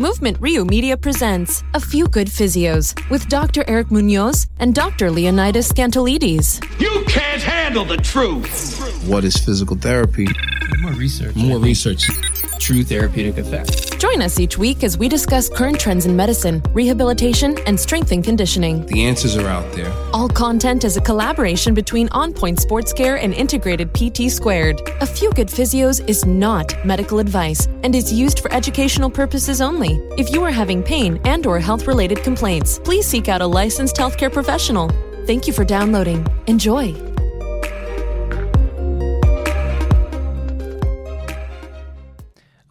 Movement Ryu Media presents A Few Good Physios with Dr. Eric Munoz and Dr. Leonidas Scantolides. You can't handle the truth. What is physical therapy? More research. True therapeutic effect. Join us each week as we discuss current trends in medicine, rehabilitation, and strength and conditioning. The answers are out there. All content is a collaboration between On Point Sports Care and Integrated PT Squared. A Few Good Physios is not medical advice and is used for educational purposes only. If you are having pain and or health-related complaints, please seek out a licensed healthcare professional. Thank you for downloading. Enjoy.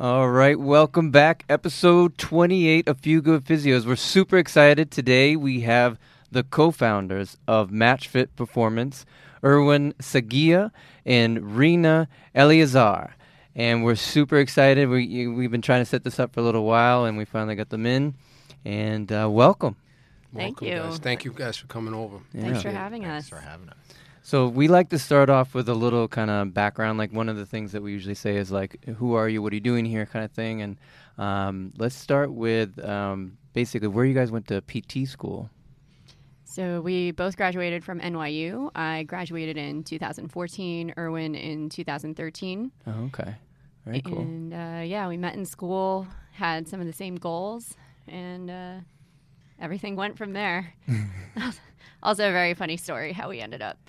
All right, welcome back. Episode 28 of Few Good Physios. We're super excited. Today we have the co-founders of MatchFit Performance, Erwin Seguia and Rena Eleazar. And we're super excited. We've been trying to set this up for a little while, and we finally got them in. And welcome. Thank you. Guys. Thank you guys for coming over. Yeah. Thanks for having us. So we like to start off with a little kind of background. Like one of the things that we usually say is like, who are you? What are you doing here? Kind of thing. And let's start with basically where you guys went to PT school. So we both graduated from NYU. I graduated in 2014, Erwin in 2013. Oh, okay. Very cool. And yeah, we met in school, had some of the same goals, and everything went from there. Also a very funny story how we ended up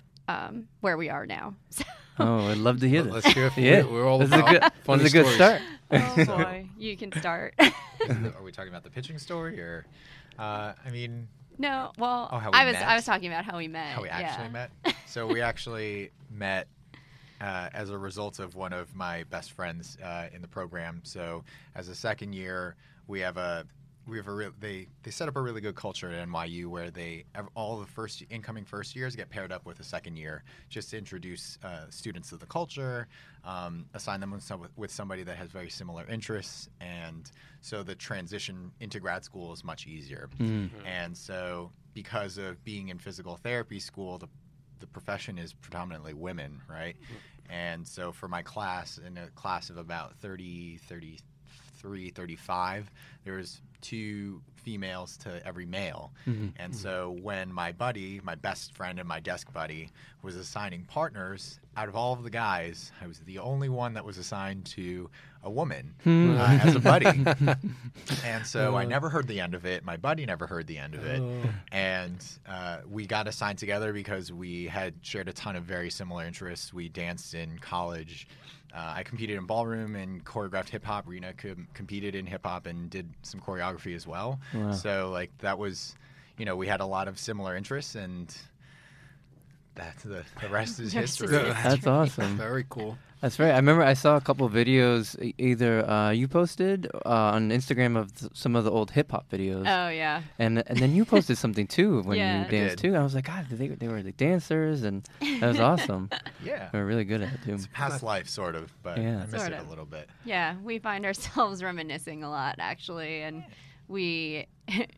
where we are now. So. Oh, I'd love to hear that. Let's hear it. Yeah. We're all about funny stories. That's a good start. Oh, boy. You can start. Are we talking about the pitching story or, No, well, I was talking about how we met. How we actually met. So we actually met as a result of one of my best friends in the program. So as a second year, they set up a really good culture at NYU where they have all the incoming first years get paired up with a second year just to introduce students to the culture, assign them with somebody that has very similar interests, and so the transition into grad school is much easier. Mm-hmm. And so because of being in physical therapy school, the profession is predominantly women, right? Mm-hmm. And so for my class, in a class of about 35, there was 2 females to every male. Mm-hmm. And so when my buddy, my best friend and my desk buddy, was assigning partners, out of all of the guys, I was the only one that was assigned to a woman as a buddy. And so I never heard the end of it. My buddy never heard the end of it. And we got assigned together because we had shared a ton of very similar interests. We danced in college. I competed in ballroom and choreographed hip-hop. Rena competed in hip-hop and did some choreography as well. Wow. So, like, that was, we had a lot of similar interests, and that's the rest is history. That's awesome. Very cool. That's right. I remember I saw a couple of videos either you posted on Instagram of some of the old hip-hop videos. Oh, yeah. And then you posted something, too, when you danced, too. I was like, God, they were the dancers, and that was awesome. Yeah. They were really good at it, too. It's past life, sort of, but I miss it a little bit. Yeah, we find ourselves reminiscing a lot, actually, and we,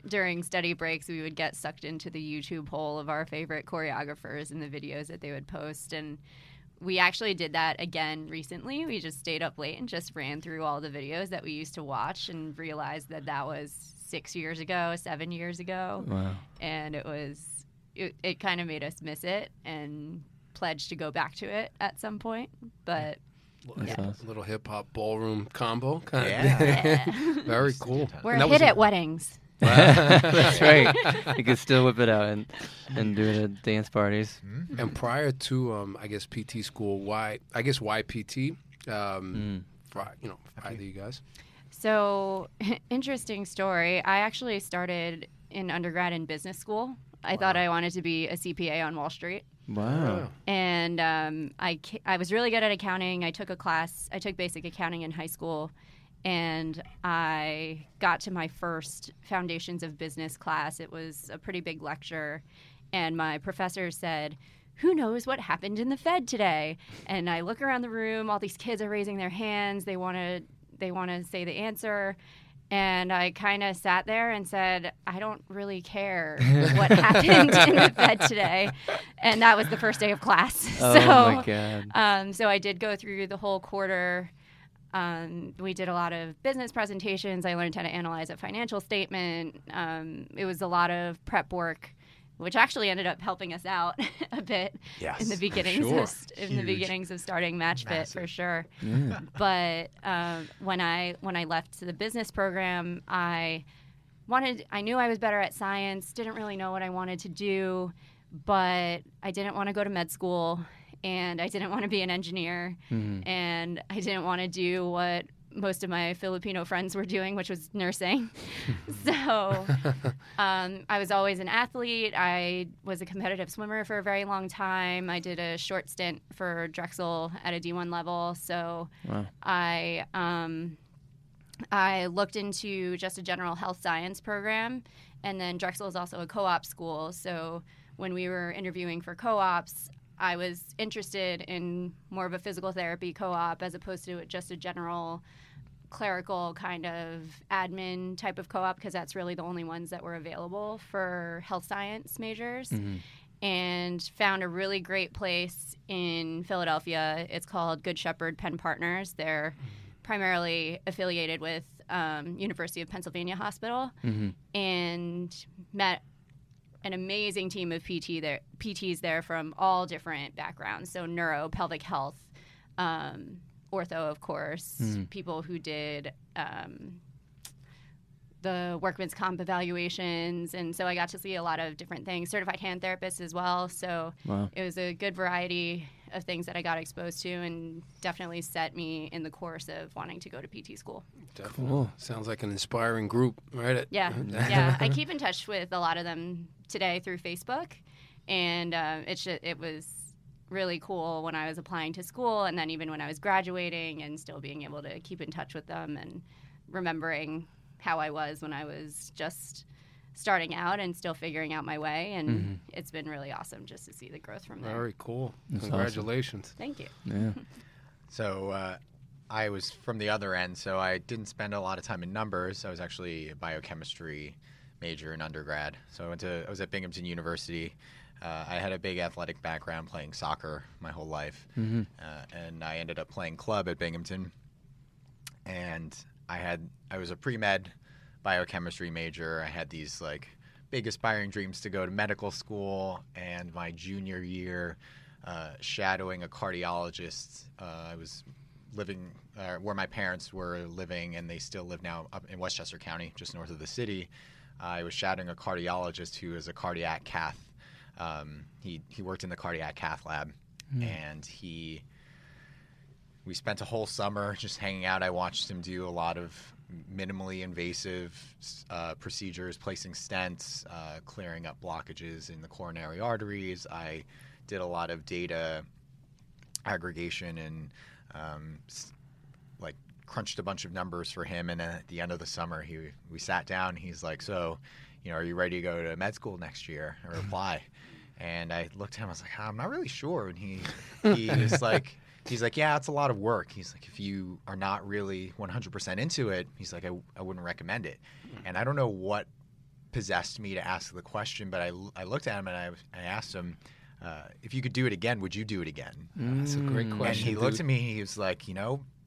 during study breaks, we would get sucked into the YouTube hole of our favorite choreographers and the videos that they would post, and we actually did that again recently. We just stayed up late and just ran through all the videos that we used to watch and realized that was 6 years ago, 7 years ago. Wow. And it kind of made us miss it and pledged to go back to it at some point. But a little hip-hop ballroom combo kind of. Yeah. Very cool. We're hit at weddings. That's right. You can still whip it out and do it at dance parties. And prior to, PT school, why PT? Either of you guys. So, interesting story. I actually started in undergrad in business school. I thought I wanted to be a CPA on Wall Street. Wow. And I was really good at accounting. I took a class. I took basic accounting in high school. And I got to my first Foundations of Business class. It was a pretty big lecture. And my professor said, who knows what happened in the Fed today? And I look around the room. All these kids are raising their hands. They want to say the answer. And I kind of sat there and said, I don't really care what happened in the Fed today. And that was the first day of class. Oh, my God. So I did go through the whole quarter We did a lot of business presentations. I learned how to analyze a financial statement. It was a lot of prep work, which actually ended up helping us out a bit in the beginnings of starting MatchFit for sure. But when I left the business program, I knew I was better at science. Didn't really know what I wanted to do, but I didn't want to go to med school. And I didn't want to be an engineer, and I didn't want to do what most of my Filipino friends were doing, which was nursing. So I was always an athlete. I was a competitive swimmer for a very long time. I did a short stint for Drexel at a D1 level. So I looked into just a general health science program, and then Drexel is also a co-op school. So when we were interviewing for co-ops, I was interested in more of a physical therapy co-op as opposed to just a general clerical kind of admin type of co-op, because that's really the only ones that were available for health science majors, and found a really great place in Philadelphia. It's called Good Shepherd Penn Partners. They're primarily affiliated with University of Pennsylvania Hospital, and met an amazing team of PTs there from all different backgrounds. So neuro, pelvic health, ortho, of course, people who did the workman's comp evaluations. And so I got to see a lot of different things, certified hand therapists as well. So it was a good variety of things that I got exposed to, and definitely set me in the course of wanting to go to PT school. Definitely. Cool. Sounds like an inspiring group, right? Yeah. Yeah. I keep in touch with a lot of them today through Facebook, and it was really cool when I was applying to school, and then even when I was graduating, and still being able to keep in touch with them and remembering how I was when I was just starting out and still figuring out my way, and it's been really awesome just to see the growth from there. Very cool. That's congratulations. Awesome. Thank you. Yeah. So I was from the other end, so I didn't spend a lot of time in numbers. I was actually a biochemistry major in undergrad. So I was at Binghamton University. I had a big athletic background, playing soccer my whole life, and I ended up playing club at Binghamton. And I was a pre-med biochemistry major. I had these big aspiring dreams to go to medical school, and my junior year, shadowing a cardiologist, I was living where my parents were living, and they still live now up in Westchester County, just north of the city. I was shadowing a cardiologist who is a cardiac cath. He worked in the cardiac cath lab, and we spent a whole summer just hanging out. I watched him do a lot of minimally invasive procedures, placing stents, clearing up blockages in the coronary arteries. I did a lot of data aggregation and crunched a bunch of numbers for him. And at the end of the summer, we sat down. He's like, "So, are you ready to go to med school next year or apply?" And I looked at him. I was like, "I'm not really sure." And he was like. He's like, "Yeah, it's a lot of work." He's like, "If you are not really 100% into it," he's like, I wouldn't recommend it. And I don't know what possessed me to ask the question, but I looked at him and I asked him, if you could do it again, would you do it again? That's a great question. And he looked at me, he was like,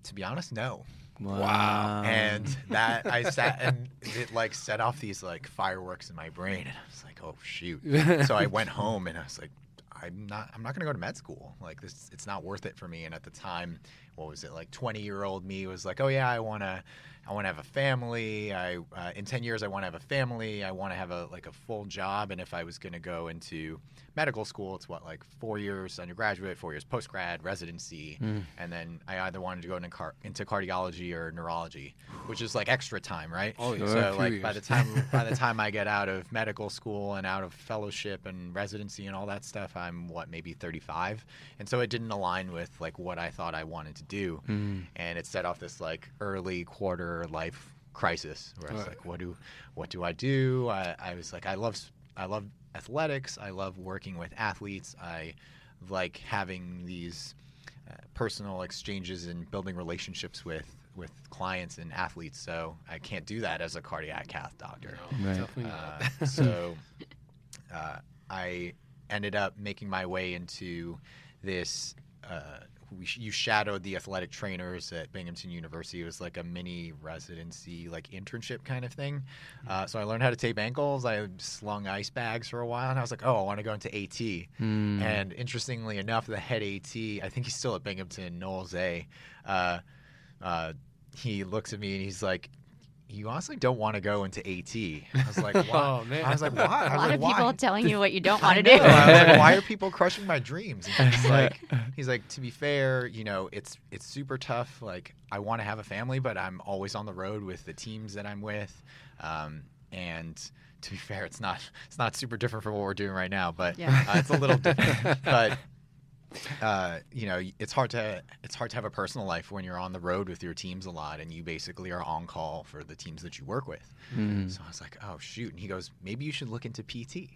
to be honest, no. Wow. And that I sat, and it set off these fireworks in my brain. And I was like, oh, shoot. So I went home and I was like, I'm not going to go to med school. It's not worth it for me. And at the time, 20-year-old me was like, oh yeah, I want to have a family. In 10 years, I want to have a family. I want to have a full job. And if I was going to go into medical school, it's 4 years undergraduate, 4 years post-grad, residency. And then I either wanted to go into cardiology or neurology, which is extra time, right? Oh, yeah. So by the time I get out of medical school and out of fellowship and residency and all that stuff, I'm maybe 35. And so it didn't align with what I thought I wanted to do. And it set off this early quarter life crisis where I was what do I do? I was I love athletics. I love working with athletes. I like having these personal exchanges and building relationships with clients and athletes. So I can't do that as a cardiac cath doctor. No, right. Definitely not. I ended up making my way into this you shadowed the athletic trainers at Binghamton University. It was like a mini residency, like internship kind of thing. So I learned how to tape ankles. I slung ice bags for a while, and I was like, oh, I want to go into AT. And interestingly enough, the head AT, I think he's still at Binghamton, Noel Zay, he looks at me and he's like, you honestly don't want to go into AT. I was like, why? Oh, man. I was like, why? A lot of people telling you what you don't want to do. I was like, why are people crushing my dreams? And he's like, to be fair, you know, it's super tough. Like, I want to have a family, but I'm always on the road with the teams that I'm with. And to be fair, it's not super different from what we're doing right now, but it's a little different. But you know, it's hard to have a personal life when you're on the road with your teams a lot, and you basically are on call for the teams that you work with. So I was like, oh shoot. And he goes, maybe you should look into PT.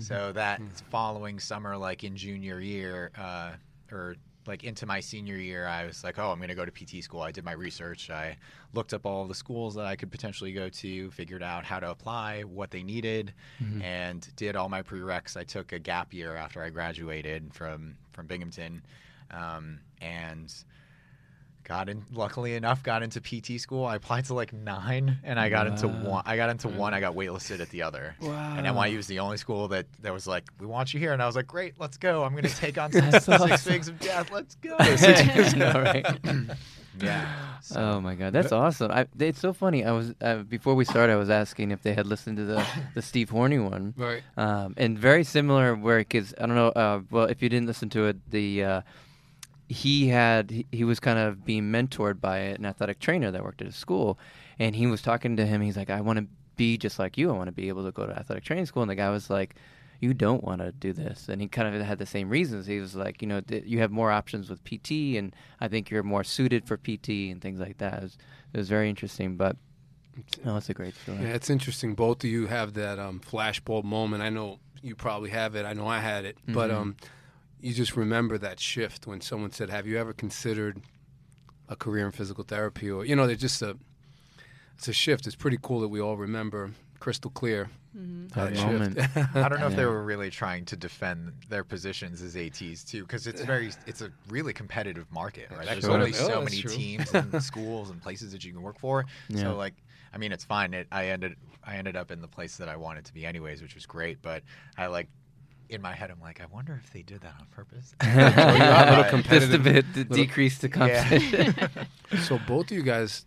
So that following summer, like in junior year, or like into my senior year, I was like, oh, I'm going to go to PT school. I did my research. I looked up all the schools that I could potentially go to, figured out how to apply, what they needed, and did all my prereqs. I took a gap year after I graduated from Binghamton, and got in. Luckily enough, got into PT school. I applied to like 9, and I got into one. I got waitlisted at the other. Wow. And NYU was the only school that was like, we want you here. And I was like, great, let's go. I'm going to take on some six figs of death. Let's go. All right. Yeah. So. Oh my God, that's awesome. It's so funny. I was before we started, I was asking if they had listened to the Steve Horny one, right? And very similar where it gets. I don't know. Well, if you didn't listen to it, he was kind of being mentored by an athletic trainer that worked at his school, and he was talking to him. He's like, I want to be just like you. I want to be able to go to athletic training school. And the guy was like, you don't want to do this. And he kind of had the same reasons. He was like, you know, you have more options with PT, and I think you're more suited for PT and things like that. It was very interesting, but it's a great story. Yeah, it's interesting. Both of you have that flashbulb moment. I know you probably have it. I know I had it, but you just remember that shift when someone said, have you ever considered a career in physical therapy? Or, you know, there's just it's a shift. It's pretty cool that we all remember crystal clear. That moment. I don't know if they were really trying to defend their positions as ATs too, because it's a really competitive market, right? There's only so many teams and schools and places that you can work for. Yeah. So like, I mean, it's fine. I ended up in the place that I wanted to be anyways, which was great, but I like, in my head, I'm like, I wonder if they did that on purpose. Just a bit to decrease the competition. Yeah. So both of you guys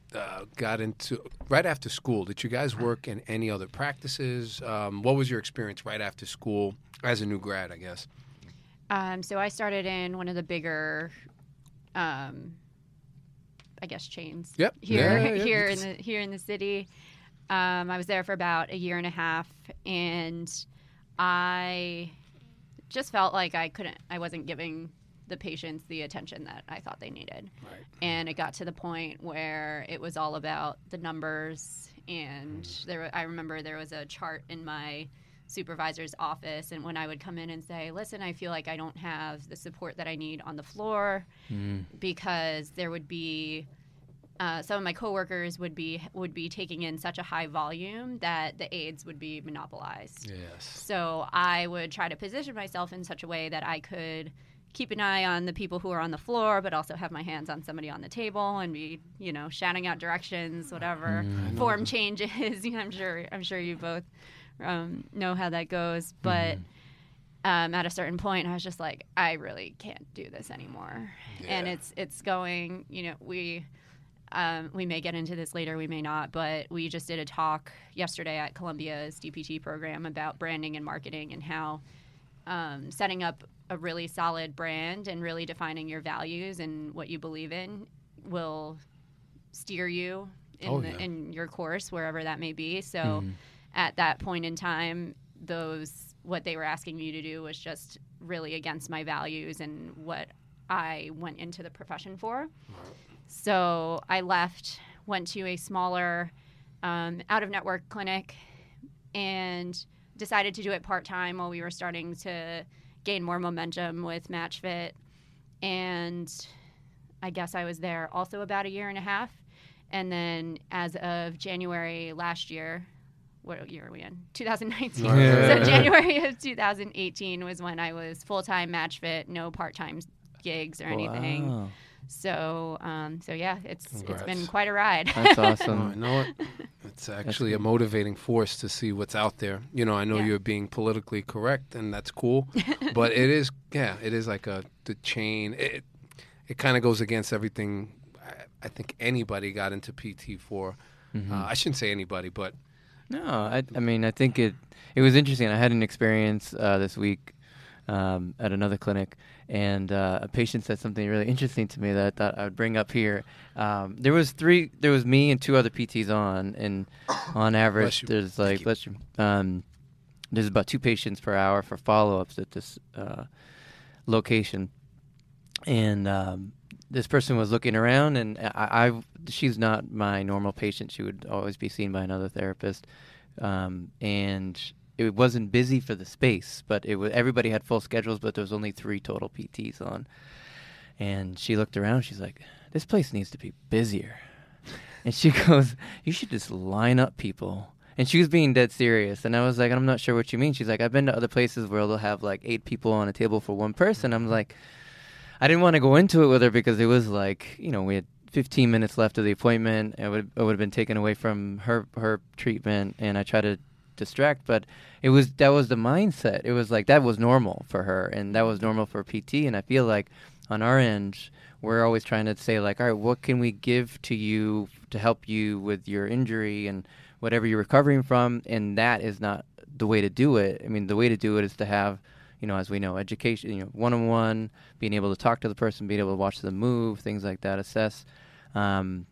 got into right after school. Did you guys work in any other practices? What was your experience right after school as a new grad, I guess? So I started in one of the bigger, chains. Yep. Here in the city. I was there for about a year and a half, and I just felt like I wasn't giving the patients the attention that I thought they needed. Right. And it got to the point where it was all about the numbers. And I remember there was a chart in my supervisor's office. And when I would come in and say, listen, I feel like I don't have the support that I need on the floor, because there would be some of my coworkers would be taking in such a high volume that the aides would be monopolized. Yes. So I would try to position myself in such a way that I could keep an eye on the people who are on the floor, but also have my hands on somebody on the table and be, you know, shouting out directions, whatever form changes. I'm sure you both know how that goes, but. At a certain point, I was just like, I really can't do this anymore, and it's going. You know, we may get into this later, we may not, but we just did a talk yesterday at Columbia's DPT program about branding and marketing and how setting up a really solid brand and really defining your values and what you believe in will steer you in your course, wherever that may be. So at that point in time, what they were asking you to do was just really against my values and what I went into the profession for. Right. So I left, went to a smaller out-of-network clinic, and decided to do it part-time while we were starting to gain more momentum with MatchFit. And I guess I was there also about a year and a half. And then as of January last year, what year are we in? 2019. Yeah. So January of 2018 was when I was full-time MatchFit, no part-time gigs or anything. Wow. So, yeah, it's been quite a ride. That's awesome. I know it. It's actually a motivating force to see what's out there. You know, I know you're being politically correct, and that's cool. But it is, it is like the chain. It kind of goes against everything. I think anybody got into PT for. Mm-hmm. I shouldn't say anybody, but no. I mean, I think it was interesting. I had an experience this week. At another clinic, and a patient said something really interesting to me that I thought I would bring up here. There was me and two other PTs on, and on average, there's like, there's about two patients per hour for follow-ups at this location. And this person was looking around, and she's not my normal patient. She would always be seen by another therapist, and it wasn't busy for the space, but everybody had full schedules, but there was only three total PTs on. And she looked around. She's like, this place needs to be busier. And she goes, you should just line up people. And she was being dead serious. And I was like, I'm not sure what you mean. She's like, I've been to other places where they'll have like 8 people on a table for one person. I'm like, I didn't want to go into it with her because it was like, you know, we had 15 minutes left of the appointment. I would have been taken away from her treatment. And I tried to distract, but that was the mindset. It was like that was normal for her, and that was normal for PT. And I feel like on our end, we're always trying to say like, all right, what can we give to you to help you with your injury and whatever you're recovering from? And that is not the way to do it. I mean, the way to do it is to have, you know, as we know, education, you know, one-on-one, being able to talk to the person, being able to watch them move, things like that, assess. And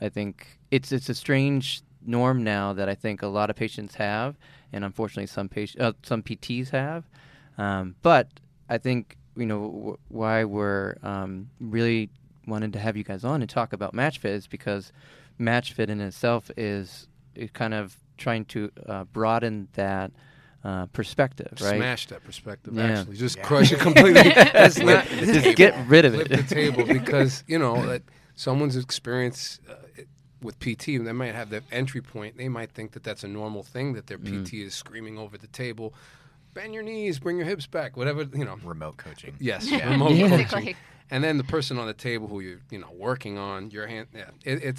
I think it's a strange norm now that I think a lot of patients have, and unfortunately some PTs have, but I think, you know, why we're really wanted to have you guys on and talk about MatchFit is because MatchFit in itself is kind of trying to broaden that perspective, right? Smash that perspective, actually. Just crush it completely. Just get rid of it. Flip the table, because, you know, that someone's experience with PT, and they might have that entry point. They might think that that's a normal thing, that their PT is screaming over the table, bend your knees, bring your hips back, whatever, you know. Remote coaching. Yes, remote coaching. And then the person on the table who you're, you know, working on, your hand, the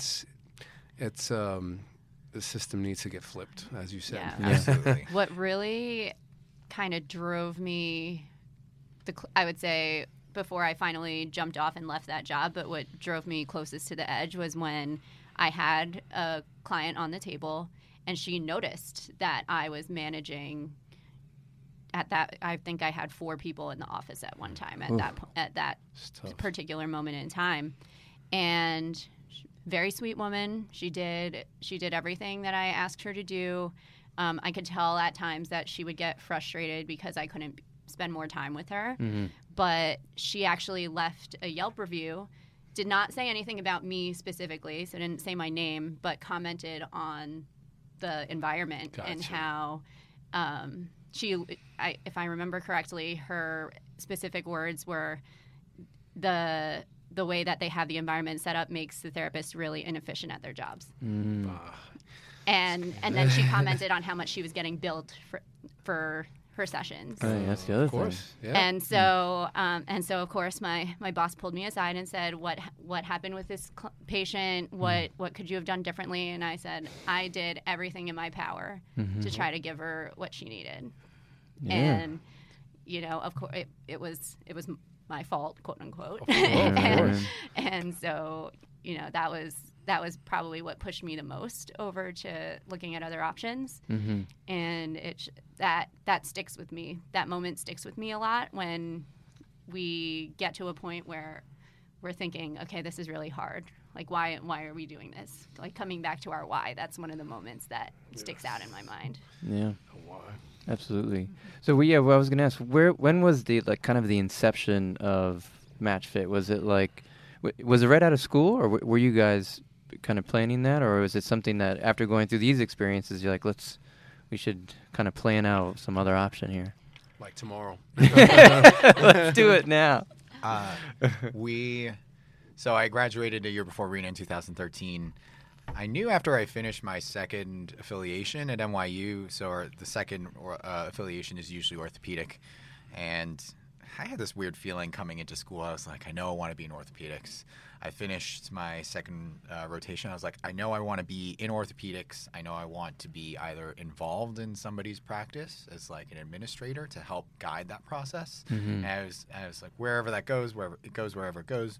system needs to get flipped, as you said. Yeah. Absolutely. What really kind of drove me, I would say, before I finally jumped off and left that job, but what drove me closest to the edge was when I had a client on the table, and she noticed that I was managing at that. I think I had 4 people in the office at one time at that particular moment in time. And very sweet woman. She did everything that I asked her to do. I could tell at times that she would get frustrated because I couldn't spend more time with her. Mm-hmm. But she actually left a Yelp review. Did not say anything about me specifically, so didn't say my name, but commented on the environment. Gotcha. And how if I remember correctly, her specific words were the way that they have the environment set up makes the therapists really inefficient at their jobs. Mm. And then she commented on how much she was getting billed for her sessions. Right, that's the other thing. Yeah. And so of course my boss pulled me aside and said, what happened with this patient? What could you have done differently? And I said, I did everything in my power to try to give her what she needed. Yeah. And, you know, of course it was my fault, quote unquote. Of course. And so, you know, that was probably what pushed me the most over to looking at other options. Mm-hmm. And that sticks with me. That moment sticks with me a lot when we get to a point where we're thinking, okay, this is really hard. Like, why are we doing this? Like, coming back to our why. That's one of the moments that sticks out in my mind. Yeah. Why? Absolutely. So, I was going to ask, when was the, like, kind of the inception of MatchFit? Was it, like, was it right out of school, or were you guys kind of planning that, or was it something that after going through these experiences you're like, we should kind of plan out some other option here, like tomorrow? Let's do it now. So I graduated a year before Rena in 2013. I knew after I finished my second affiliation at NYU, so the second affiliation is usually orthopedic, and I had this weird feeling coming into school. I was like, I know I want to be in orthopedics. I finished my second rotation. I was like, I know I want to be in orthopedics. I know I want to be either involved in somebody's practice as like an administrator to help guide that process. Mm-hmm. And I was like, wherever that goes, wherever it goes.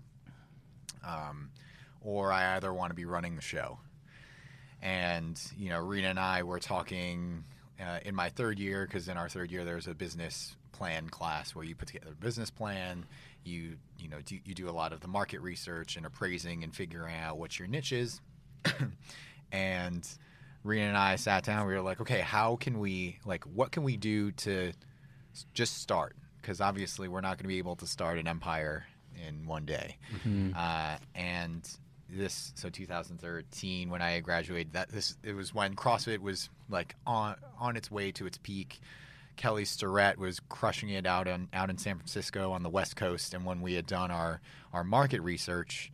Or I either want to be running the show. And, you know, Rena and I were talking in my third year, because in our third year there's a business plan class where you put together a business plan. You do a lot of the market research and appraising and figuring out what your niche is. And Rena and I sat down. We were like, okay, how can we, like, what can we do to just start? Because obviously we're not going to be able to start an empire in one day. Mm-hmm. So 2013, when I graduated, it was when CrossFit was like on its way to its peak. Kelly Starrett was crushing it out in San Francisco on the West Coast, and when we had done our market research,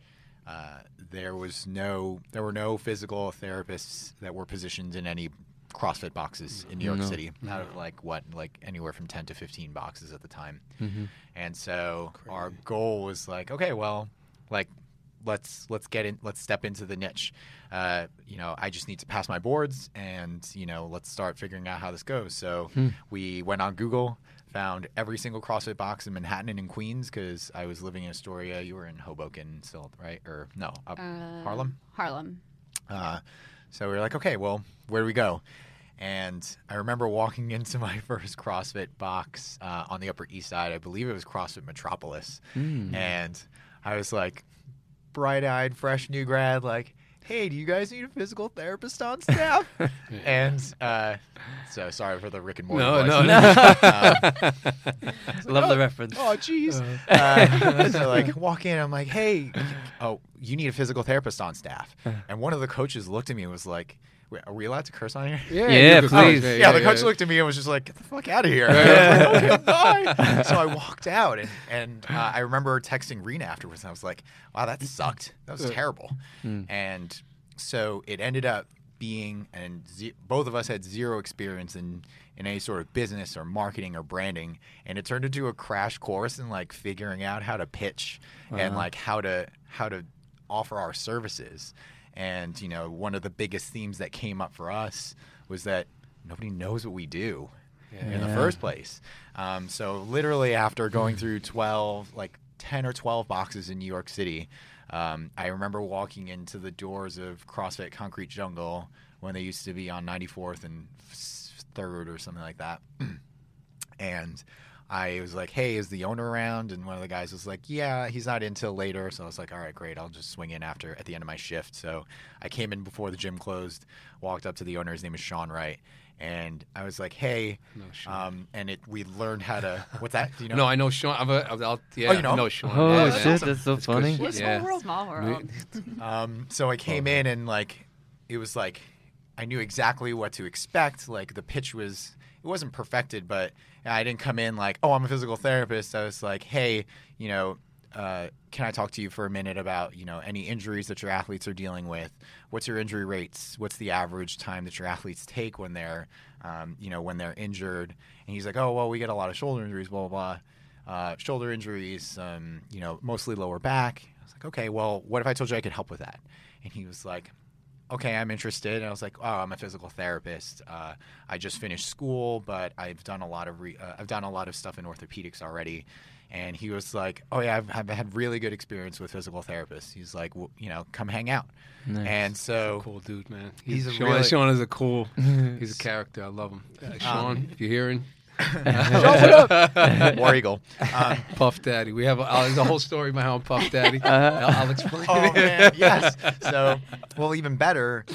there were no physical therapists that were positioned in any CrossFit boxes in New York City. Out of like anywhere from 10 to 15 boxes at the time. Mm-hmm. And so Crazy. Our goal was like, okay, well, like let's step into the niche. I just need to pass my boards, and let's start figuring out how this goes. So we went on Google, found every single CrossFit box in Manhattan and in Queens, because I was living in Astoria. You were in Hoboken still, right? Or no, Harlem. So we were like, okay, well, where do we go? And I remember walking into my first CrossFit box on the Upper East Side. I believe it was CrossFit Metropolis. Mm. And I was like, bright-eyed, fresh new grad, like, hey, do you guys need a physical therapist on staff? And so sorry for the Rick and Morty voice. No. Love the reference. Oh, jeez. So like walk in, I'm like, hey, you need a physical therapist on staff. And one of the coaches looked at me and was like, are we allowed to curse on here? Yeah, please. The coach looked at me and was just like, get the fuck out of here. Yeah. I was like, okay, bye. So I walked out, and I remember texting Rena afterwards, and I was like, wow, that sucked. That was terrible. Mm. And so it ended up being, and both of us had zero experience in any sort of business or marketing or branding, and it turned into a crash course in like figuring out how to pitch and like how to offer our services. And, one of the biggest themes that came up for us was that nobody knows what we do in the first place. So literally after going through 10 or 12 boxes in New York City, I remember walking into the doors of CrossFit Concrete Jungle when they used to be on 94th and 3rd or something like that. And I was like, hey, is the owner around? And one of the guys was like, yeah, he's not in till later. So I was like, all right, great. I'll just swing in at the end of my shift. So I came in before the gym closed, walked up to the owner. His name is Sean Wright. And I was like, hey. No, Sean. We learned how to, what's that? Do you know? No, I know Sean. I know Sean. Oh, yeah, shit, that's so funny. What a small world. So I came in and like, it was like, I knew exactly what to expect. Like the pitch was, it wasn't perfected, but I didn't come in like, oh, I'm a physical therapist. I was like, hey, can I talk to you for a minute about, any injuries that your athletes are dealing with? What's your injury rates? What's the average time that your athletes take when they're, when they're injured? And he's like, oh, well, we get a lot of shoulder injuries, blah, blah, blah. Shoulder injuries, mostly lower back. I was like, okay, well, what if I told you I could help with that? And he was like, okay, I'm interested. And I was like, oh, I'm a physical therapist. I just finished school, but I've done a lot of stuff in orthopedics already. And he was like, oh yeah, I've had really good experience with physical therapists. He's like, well, come hang out. Nice. And so he's a cool dude, man. Sean is a cool. He's a character. I love him. Sean, if you're hearing. War Eagle, Puff Daddy. We have there's a whole story behind Puff Daddy. I'll explain. Oh man, yes. So, well, even better.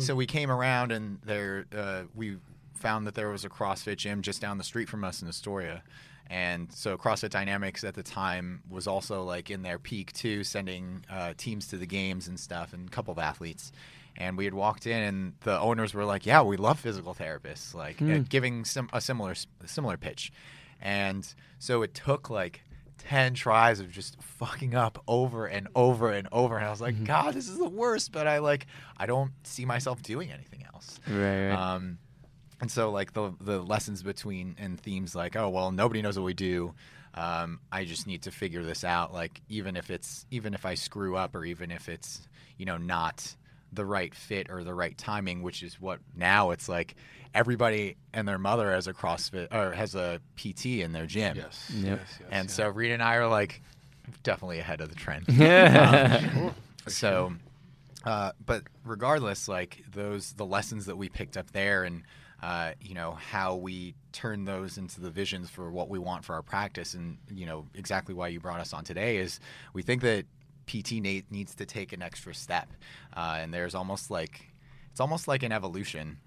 So we came around, and there we found that there was a CrossFit gym just down the street from us in Astoria, and so CrossFit Dynamics at the time was also like in their peak too, sending teams to the games and stuff, and a couple of athletes. And we had walked in, and the owners were like, "Yeah, we love physical therapists," like giving a similar pitch. And so it took like 10 tries of just fucking up over and over and over. And I was like, "God, this is the worst!" But I don't see myself doing anything else. Right. And so like the lessons between and themes like, oh, well, nobody knows what we do. I just need to figure this out. Like, even if I screw up, or even if it's, you know, not the right fit or the right timing, which is what now it's like everybody and their mother has a CrossFit or has a PT in their gym. Yes. Yep. Yes. And so Rena and I are like definitely ahead of the trend. But regardless, like the lessons that we picked up there and, you know, how we turn those into the visions for what we want for our practice. And, you know, exactly why you brought us on today is we think that PT needs to take an extra step. And there's almost like an evolution.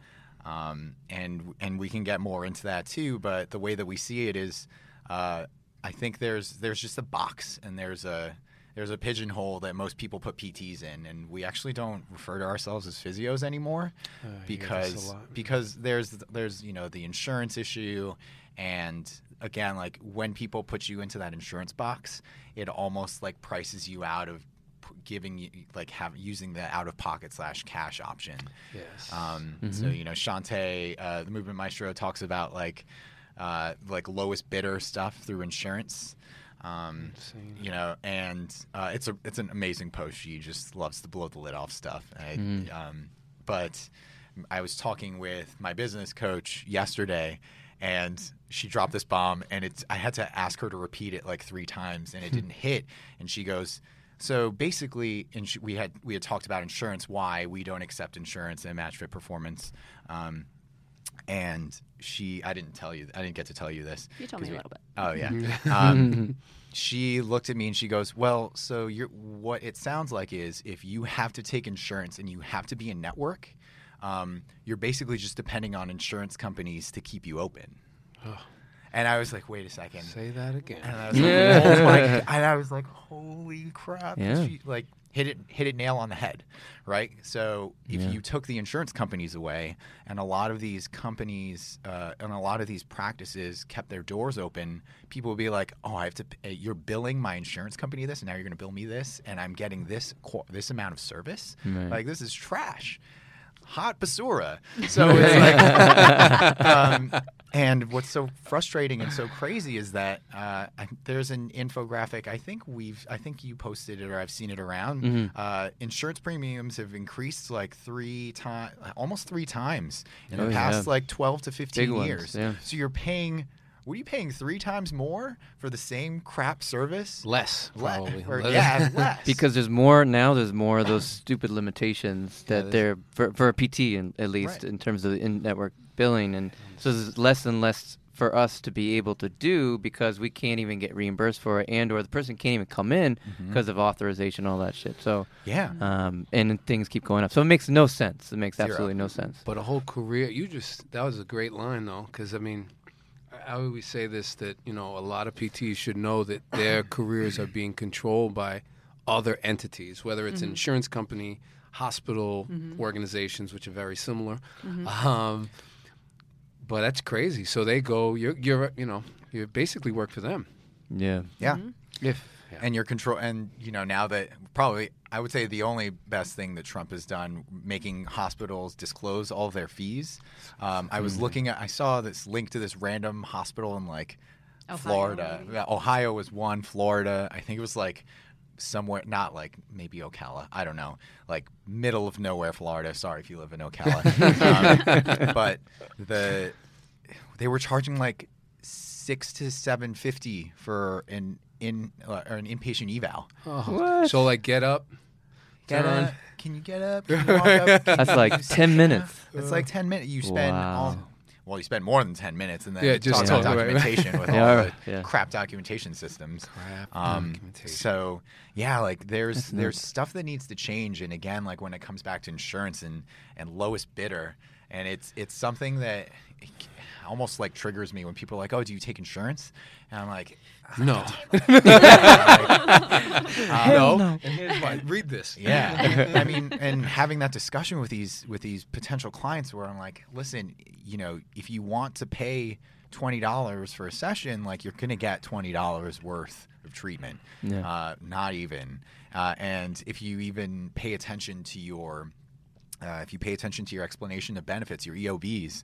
And we can get more into that too. But the way that we see it is, I think there's just a box, and there's a pigeonhole that most people put PTs in, and we actually don't refer to ourselves as physios anymore because there's you know, the insurance issue, and again, like when people put you into that insurance box, it almost like prices you out of giving you like using the out-of-pocket /cash option. Yes. So you know, Shanté, the Movement Maestro, talks about like lowest bidder stuff through insurance. You know, and it's an amazing post. She just loves to blow the lid off stuff. But I was talking with my business coach yesterday, and she dropped this bomb, and I had to ask her to repeat it like 3 times, and it didn't hit. And she goes, so basically, we had talked about insurance, why we don't accept insurance in MatchFit Performance. And I didn't get to tell you this. You told me a little bit. Oh, yeah. She looked at me and she goes, well, so what it sounds like is if you have to take insurance and you have to be in network, you're basically just depending on insurance companies to keep you open. Oh. And I was like, wait a second. Say that again. And I was like, holy crap. Yeah. She, like, hit it nail on the head, right? So if you took the insurance companies away, and a lot of these companies and a lot of these practices kept their doors open, people would be like, oh, I have to pay. You're billing my insurance company this, and now you're going to bill me this, and I'm getting this amount of service? Right. Like, this is trash. Hot basura. So it's like and what's so frustrating and so crazy is that there's an infographic. I think you posted it, or I've seen it around. Insurance premiums have increased like almost three times in the past like 12 to 15 years. Yeah. So you're paying. Were you paying 3 times more for the same crap service? Less. Because there's more now. There's more of those stupid limitations that they're for a PT, at least in terms of in-network billing, and so there's less and less for us to be able to do because we can't even get reimbursed for it, and or the person can't even come in because of authorization, all that shit. So and things keep going up. So it makes no sense. It makes absolutely no sense. But a whole career. That was a great line though, because I mean. I always say this, that, you know, a lot of PTs should know that their careers are being controlled by other entities, whether it's an insurance company, hospital organizations, which are very similar. But that's crazy. So they go, you basically work for them. Yeah. Yeah. And your control, and you know, now that probably I would say the only best thing that Trump has done, making hospitals disclose all their fees. I saw this link to this random hospital in like Florida. Ohio was one. Florida, I think it was like somewhere, not like maybe Ocala. I don't know, like middle of nowhere, Florida. Sorry if you live in Ocala, but they were charging like $600 to $750 for an inpatient eval. Oh. What? So like get up. Can you get up? Can you walk up? That's like 10 minutes. It's like 10 minutes. You spend you spend more than 10 minutes, and then talk about documentation with all the crap documentation systems. So yeah, like there's stuff that needs to change. And again, like when it comes back to insurance and lowest bidder, and it's something that almost like triggers me when people are like, "Oh, do you take insurance?" And I'm like. No. No. Read this. Yeah. I mean, and having that discussion with these potential clients where I'm like, listen, you know, if you want to pay $20 for a session, like you're going to get $20 worth of treatment. Yeah. Not even. And if you even pay attention to your If you pay attention to your explanation of benefits, your EOBs,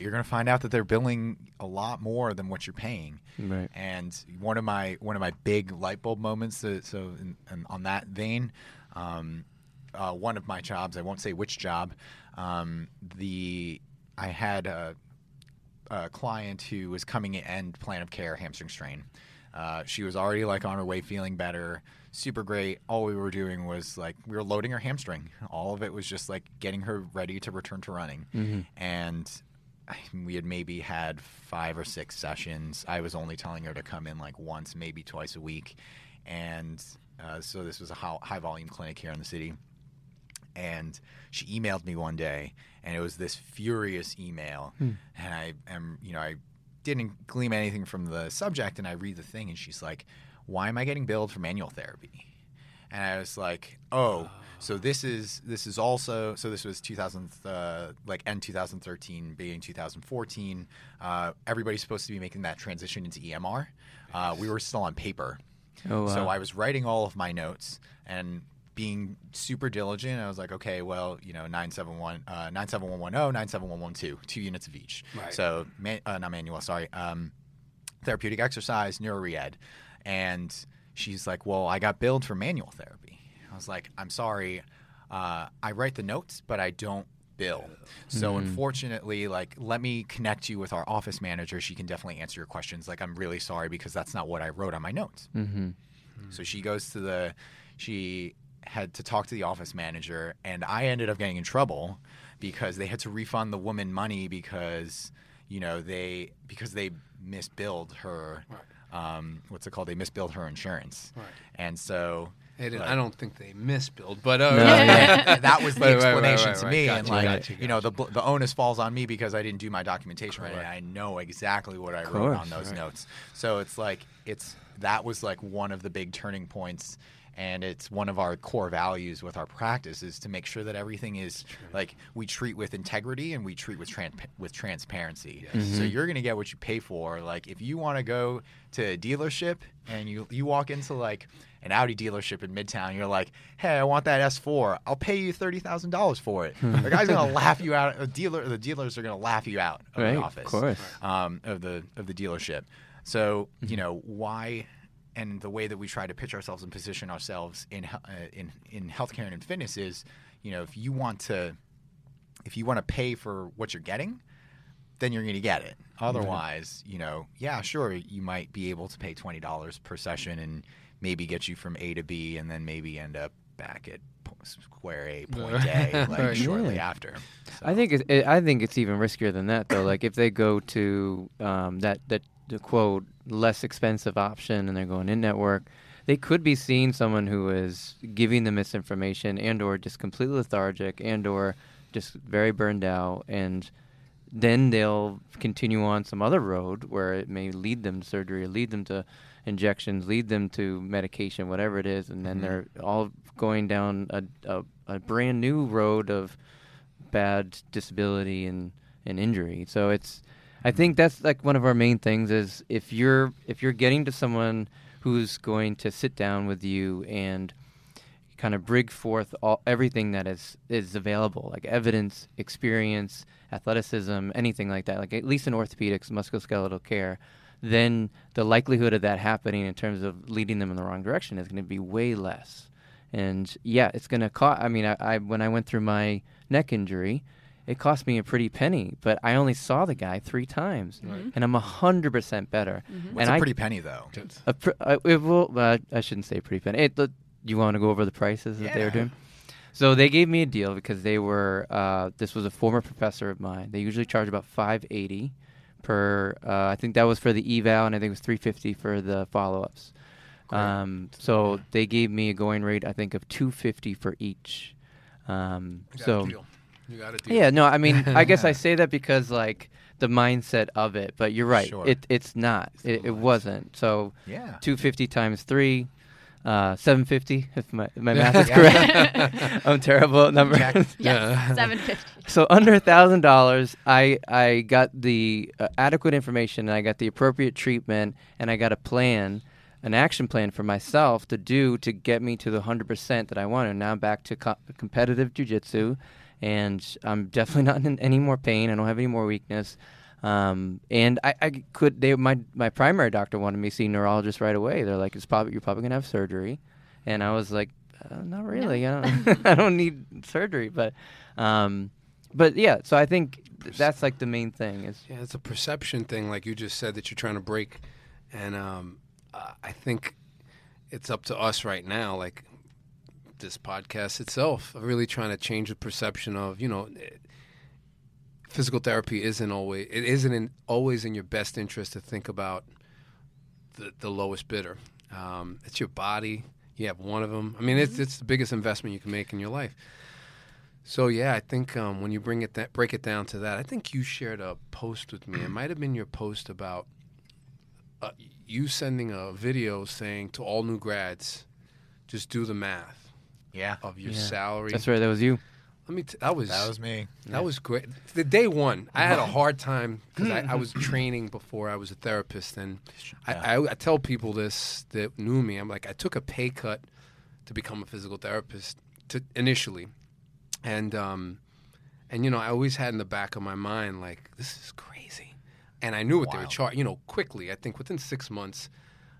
you're going to find out that they're billing a lot more than what you're paying. Right. And one of my big light bulb moments, on that vein, one of my jobs, I won't say which job, I had a client who was coming to end plan of care hamstring strain. She was already on her way, feeling better, super great. All we were doing was we were loading her hamstring. All of it was just getting her ready to return to running. Mm-hmm. And we had maybe had 5 or 6 sessions. I was only telling her to come in once, maybe twice a week. And so this was a high volume clinic here in the city. And she emailed me one day, and it was this furious email. Mm. And I didn't glean anything from the subject, and I read the thing, and she's like, "Why am I getting billed for manual therapy?" And I was like, "Oh, so this is also." So this was 2000, end 2013, beginning 2014. Everybody's supposed to be making that transition into EMR. We were still on paper, so I was writing all of my notes and being super diligent. I was like, okay, 97110, 97112, 2 units of each. Right. So, therapeutic exercise, neuro-re-ed. And she's like, well, I got billed for manual therapy. I was like, I'm sorry. I write the notes, but I don't bill. So unfortunately, let me connect you with our office manager. She can definitely answer your questions. I'm really sorry because that's not what I wrote on my notes. Mm-hmm. So she goes to she had to talk to the office manager, and I ended up getting in trouble because they had to refund the woman money because they misbilled her. Right. They misbilled her insurance. Right. And so I don't think they misbilled, but that was the explanation to me. Gotcha. The onus falls on me because I didn't do my documentation right, and I know exactly what I wrote on those notes. So that was one of the big turning points. And it's one of our core values with our practice is to make sure that everything is we treat with integrity and we treat with transparency. Yes. Mm-hmm. So you're going to get what you pay for. If you want to go to a dealership and you walk into an Audi dealership in Midtown, you're like, hey, I want that S4. I'll pay you $30,000 for it. The guy's going to laugh you out. The dealers are going to laugh you out of the office, of course. Of the dealership. So, why... And the way that we try to pitch ourselves and position ourselves in healthcare and in fitness is, if you want to pay for what you're getting, then you're going to get it. Otherwise, you might be able to pay $20 per session and maybe get you from A to B, and then maybe end up back at square A, point A, shortly after. So. I think it's even riskier than that, though. If they go to the quote less expensive option and they're going in network, they could be seeing someone who is giving them misinformation and or just completely lethargic and or just very burned out, and then they'll continue on some other road where it may lead them to surgery, lead them to injections, lead them to medication, whatever it is, and then they're all going down a brand new road of bad disability and injury. So it's, I think that's one of our main things is if you're getting to someone who's going to sit down with you and kind of bring forth everything that is available, evidence, experience, athleticism, anything like that, at least in orthopedics, musculoskeletal care, then the likelihood of that happening in terms of leading them in the wrong direction is going to be way less. And yeah, it's going to cost. I mean, I when I went through my neck injury, it cost me a pretty penny, but I only saw the guy 3 times, and I'm 100% better. Mm-hmm. What's a pretty penny, though? I shouldn't say pretty penny. You want to go over the prices that they were doing? So they gave me a deal because they were. This was a former professor of mine. They usually charge about $580 per. I think that was for the eval, and I think it was $350 for the follow-ups. So they gave me a going rate, I think, of $250 for each. A deal. You got it. Yeah, no, I mean, I guess I say that because the mindset of it, but you're right. Sure. It's not. It wasn't. So 250 times 3, 750. If my math is correct, I'm terrible at numbers. Yes, 750. So under $1,000, I got the adequate information, and I got the appropriate treatment, and I got a plan. An action plan for myself to do to get me to the 100% that I wanted. Now I'm back to competitive jiu-jitsu and I'm definitely not in any more pain. I don't have any more weakness. And I could, they, my primary doctor wanted me to see a neurologist right away. They're like, you're probably gonna have surgery. And I was like, not really. No. I don't need surgery, but yeah, so I think that's like the main thing is. Yeah. It's a perception thing. Like you just said that you're trying to break. And, I think it's up to us right now. Like this podcast itself, really trying to change the perception of, you know, physical therapy isn't always in your best interest to think about the lowest bidder. It's your body. You have one of them. I mean, it's the biggest investment you can make in your life. So yeah, I think when you break it down to that, I think you shared a post with me. It might have been your post about you sending a video saying to all new grads, just do the math. Yeah. Of your salary. That's right. That was you. That was me. That was great. The day one, I had a hard time because I was training before I was a therapist, and I tell people this that knew me. I'm like, I took a pay cut to become a physical therapist initially, and you know, I always had in the back of my mind like, this is crazy, and I knew what they were charging. You know, quickly, I think within 6 months,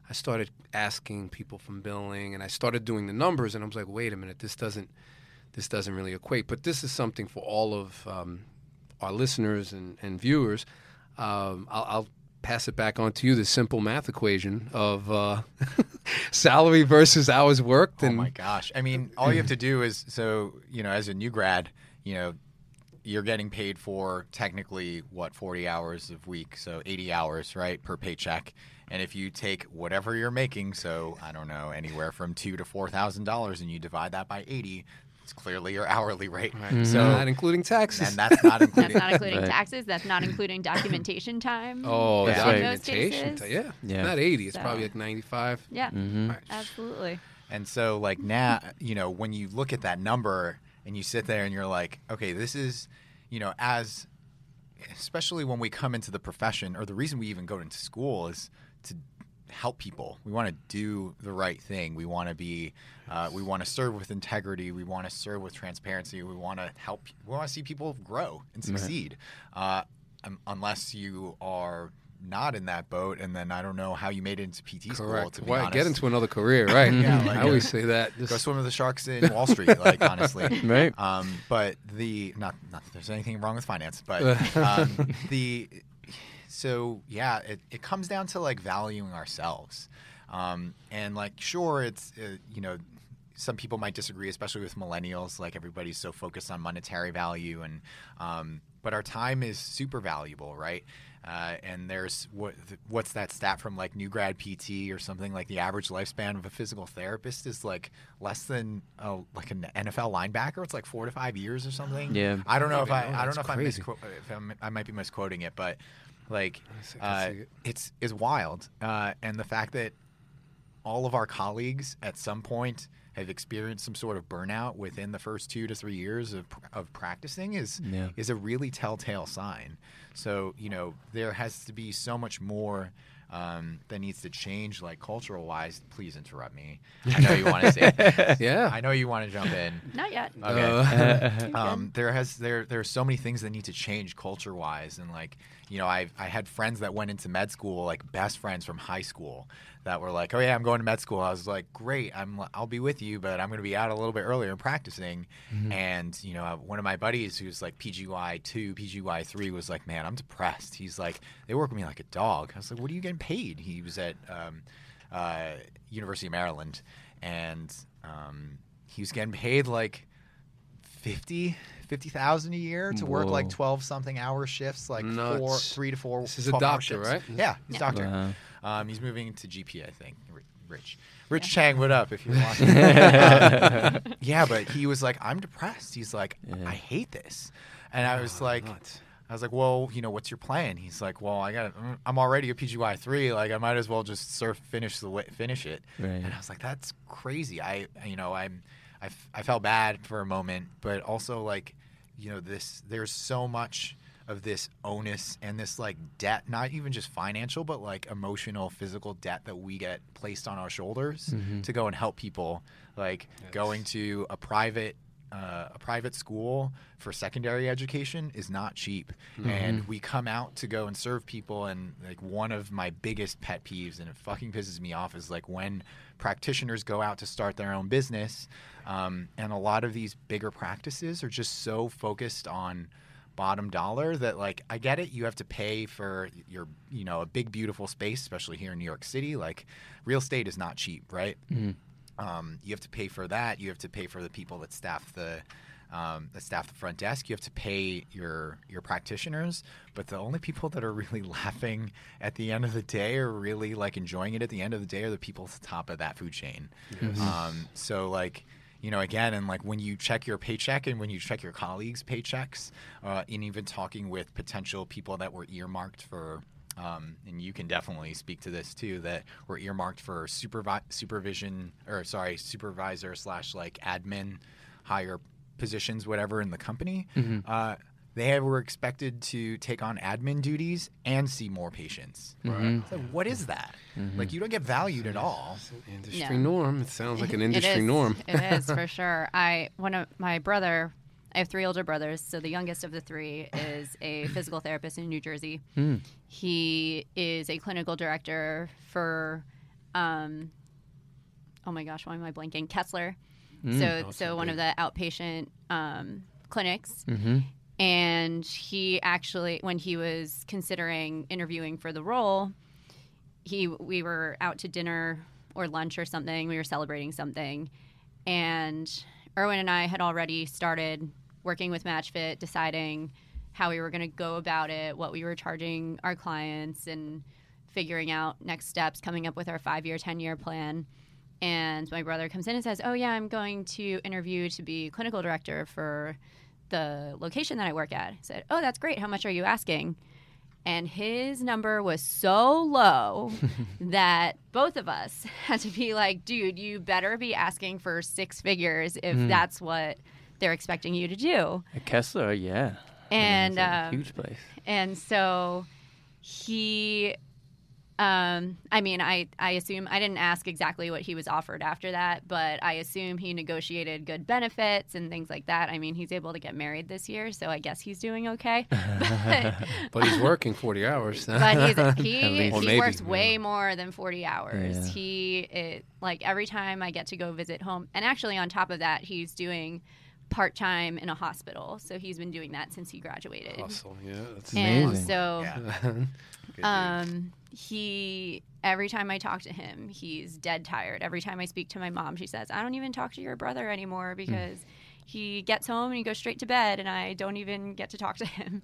I started asking people from billing, and I started doing the numbers, and I was like, wait a minute, this doesn't really equate, but this is something for all of our listeners and viewers. I'll pass it back on to you, the simple math equation of salary versus hours worked. And... Oh, my gosh. I mean, all you have to do is, so, you know, as a new grad, you know, you're getting paid for technically, 40 hours a week, so 80 hours, right, per paycheck. And if you take whatever you're making, so, I don't know, anywhere from $2,000 to $4,000, and you divide that by 80, it's clearly your hourly rate. Right. So not including taxes. And that's not including right. taxes. That's not including documentation time. Oh, yeah. Documentation time. Yeah. It's not 80. It's probably like 95. Yeah. Mm-hmm. Right. Absolutely. And so like now, you know, when you look at that number and you sit there and you're like, okay, this is, you know, as especially when we come into the profession, or the reason we even go into school is to help people. We want to do the right thing. We want to be, we want to serve with integrity. We want to serve with transparency. We want to help. We want to see people grow and succeed. Right. Unless you are not in that boat, and then I don't know how you made it into PT school. To be honest, get into another career, right? Yeah, like, I always say that. Just... Go swim with the sharks in Wall Street, like honestly. Right. But the not that there's anything wrong with finance, but the. So, yeah, it comes down to, like, valuing ourselves. And, like, sure, it's, you know, some people might disagree, especially with millennials. Like, everybody's so focused on monetary value. And but our time is super valuable, right? And there's what's that stat from, like, new grad PT or something? Like, the average lifespan of a physical therapist is, like, less than, like, an NFL linebacker. It's, like, 4 to 5 years or something. Yeah. I don't know I might be misquoting it, but – like, it's wild. And the fact that all of our colleagues at some point have experienced some sort of burnout within the first 2 to 3 years of practicing is a really telltale sign. So, you know, there has to be so much more that needs to change, like, cultural-wise. Please interrupt me. I know you want to say things. Yeah. I know you want to jump in. Not yet. Okay. There are so many things that need to change culture-wise, and, like, you know, I had friends that went into med school, like best friends from high school, that were like, oh yeah, I'm going to med school. I was like, great, I'll be with you, but I'm going to be out a little bit earlier and practicing. Mm-hmm. And you know, one of my buddies who's like PGY 2, PGY 3 was like, man, I'm depressed. He's like, they work with me like a dog. I was like, what are you getting paid? He was at University of Maryland, and he was getting paid like $50,000 a year to work like 12 something hour shifts, like nuts. 3 to 4. This is a doctor, right? Yeah, he's a doctor. Uh-huh. He's moving to GP, I think. Rich Chang, what up? If you're watching. Yeah, but he was like, I'm depressed. He's like, I hate this, and I was like. Nuts. I was like, well, you know, what's your plan? He's like, well, I'm already a PGY 3. Like, I might as well just finish it. Right. And I was like, that's crazy. I felt bad for a moment, but also, like, you know, there's so much of this onus and this, like, debt, not even just financial, but, like, emotional, physical debt that we get placed on our shoulders to go and help people, like, going to a private a private school for secondary education is not cheap. Mm-hmm. And we come out to go and serve people. And like one of my biggest pet peeves, and it fucking pisses me off, is like when practitioners go out to start their own business. And a lot of these bigger practices are just so focused on bottom dollar that, like, I get it, you have to pay for your, you know, a big, beautiful space, especially here in New York City. Like, real estate is not cheap, right? Mm-hmm. You have to pay for that. You have to pay for the people that staff the front desk. You have to pay your practitioners. But the only people that are really laughing at the end of the day or really like enjoying it at the end of the day are the people at the top of that food chain. Yes. So like, you know, again, and like when you check your paycheck and when you check your colleagues' paychecks, and even talking with potential people that were earmarked for, and you can definitely speak to this too, that were earmarked for supervisor / like admin higher positions, whatever, in the company, mm-hmm. They were expected to take on admin duties and see more patients. Mm-hmm. Right. So what is that? Mm-hmm. Like, you don't get valued at all. It's an industry norm. It sounds like an industry norm. It is, for sure. I have three older brothers, so the youngest of the three is a physical therapist in New Jersey. Mm. He is a clinical director for, why am I blanking? Kessler. Mm. So one of the outpatient clinics. Mm-hmm. And he actually, when he was considering interviewing for the role, we were out to dinner or lunch or something. We were celebrating something, and Erwin and I had already started working with MatchFit, deciding how we were going to go about it, what we were charging our clients, and figuring out next steps, coming up with our 5-year, 10-year plan. And my brother comes in and says, oh, yeah, I'm going to interview to be clinical director for the location that I work at. I said, oh, that's great. How much are you asking? And his number was so low that both of us had to be like, dude, you better be asking for 6 figures if that's what they're expecting you to do. At Kessler, yeah. And I mean, it's a huge place. And so he, I assume, I didn't ask exactly what he was offered after that, but I assume he negotiated good benefits and things like that. I mean, he's able to get married this year, so I guess he's doing okay. But he's working 40 hours. But he works way more than 40 hours. Yeah. Every time I get to go visit home, and actually on top of that, he's doing part-time in a hospital. So he's been doing that since he graduated. Awesome. Yeah, that's amazing. And so every time I talk to him, he's dead tired. Every time I speak to my mom, she says, I don't even talk to your brother anymore because he gets home and he goes straight to bed and I don't even get to talk to him.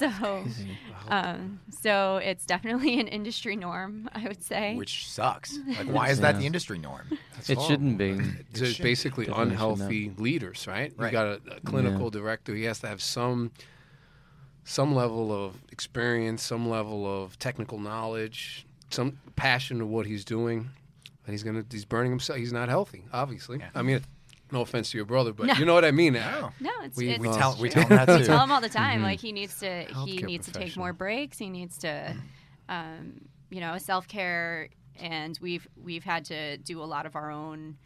Yeah, so it's definitely an industry norm, I would say. Which sucks. Like, why is that the industry norm? It shouldn't be. So it's basically unhealthy leaders, right? You've got a clinical director. He has to have some level of experience, some level of technical knowledge, some passion to what he's doing. And he's burning himself. He's not healthy, obviously. Yeah. I mean, no offense to your brother, but you know what I mean. No, we tell him that too. We tell him all the time. Mm-hmm. Like he needs to take more breaks. He needs to, self care. And we've had to do a lot of our own,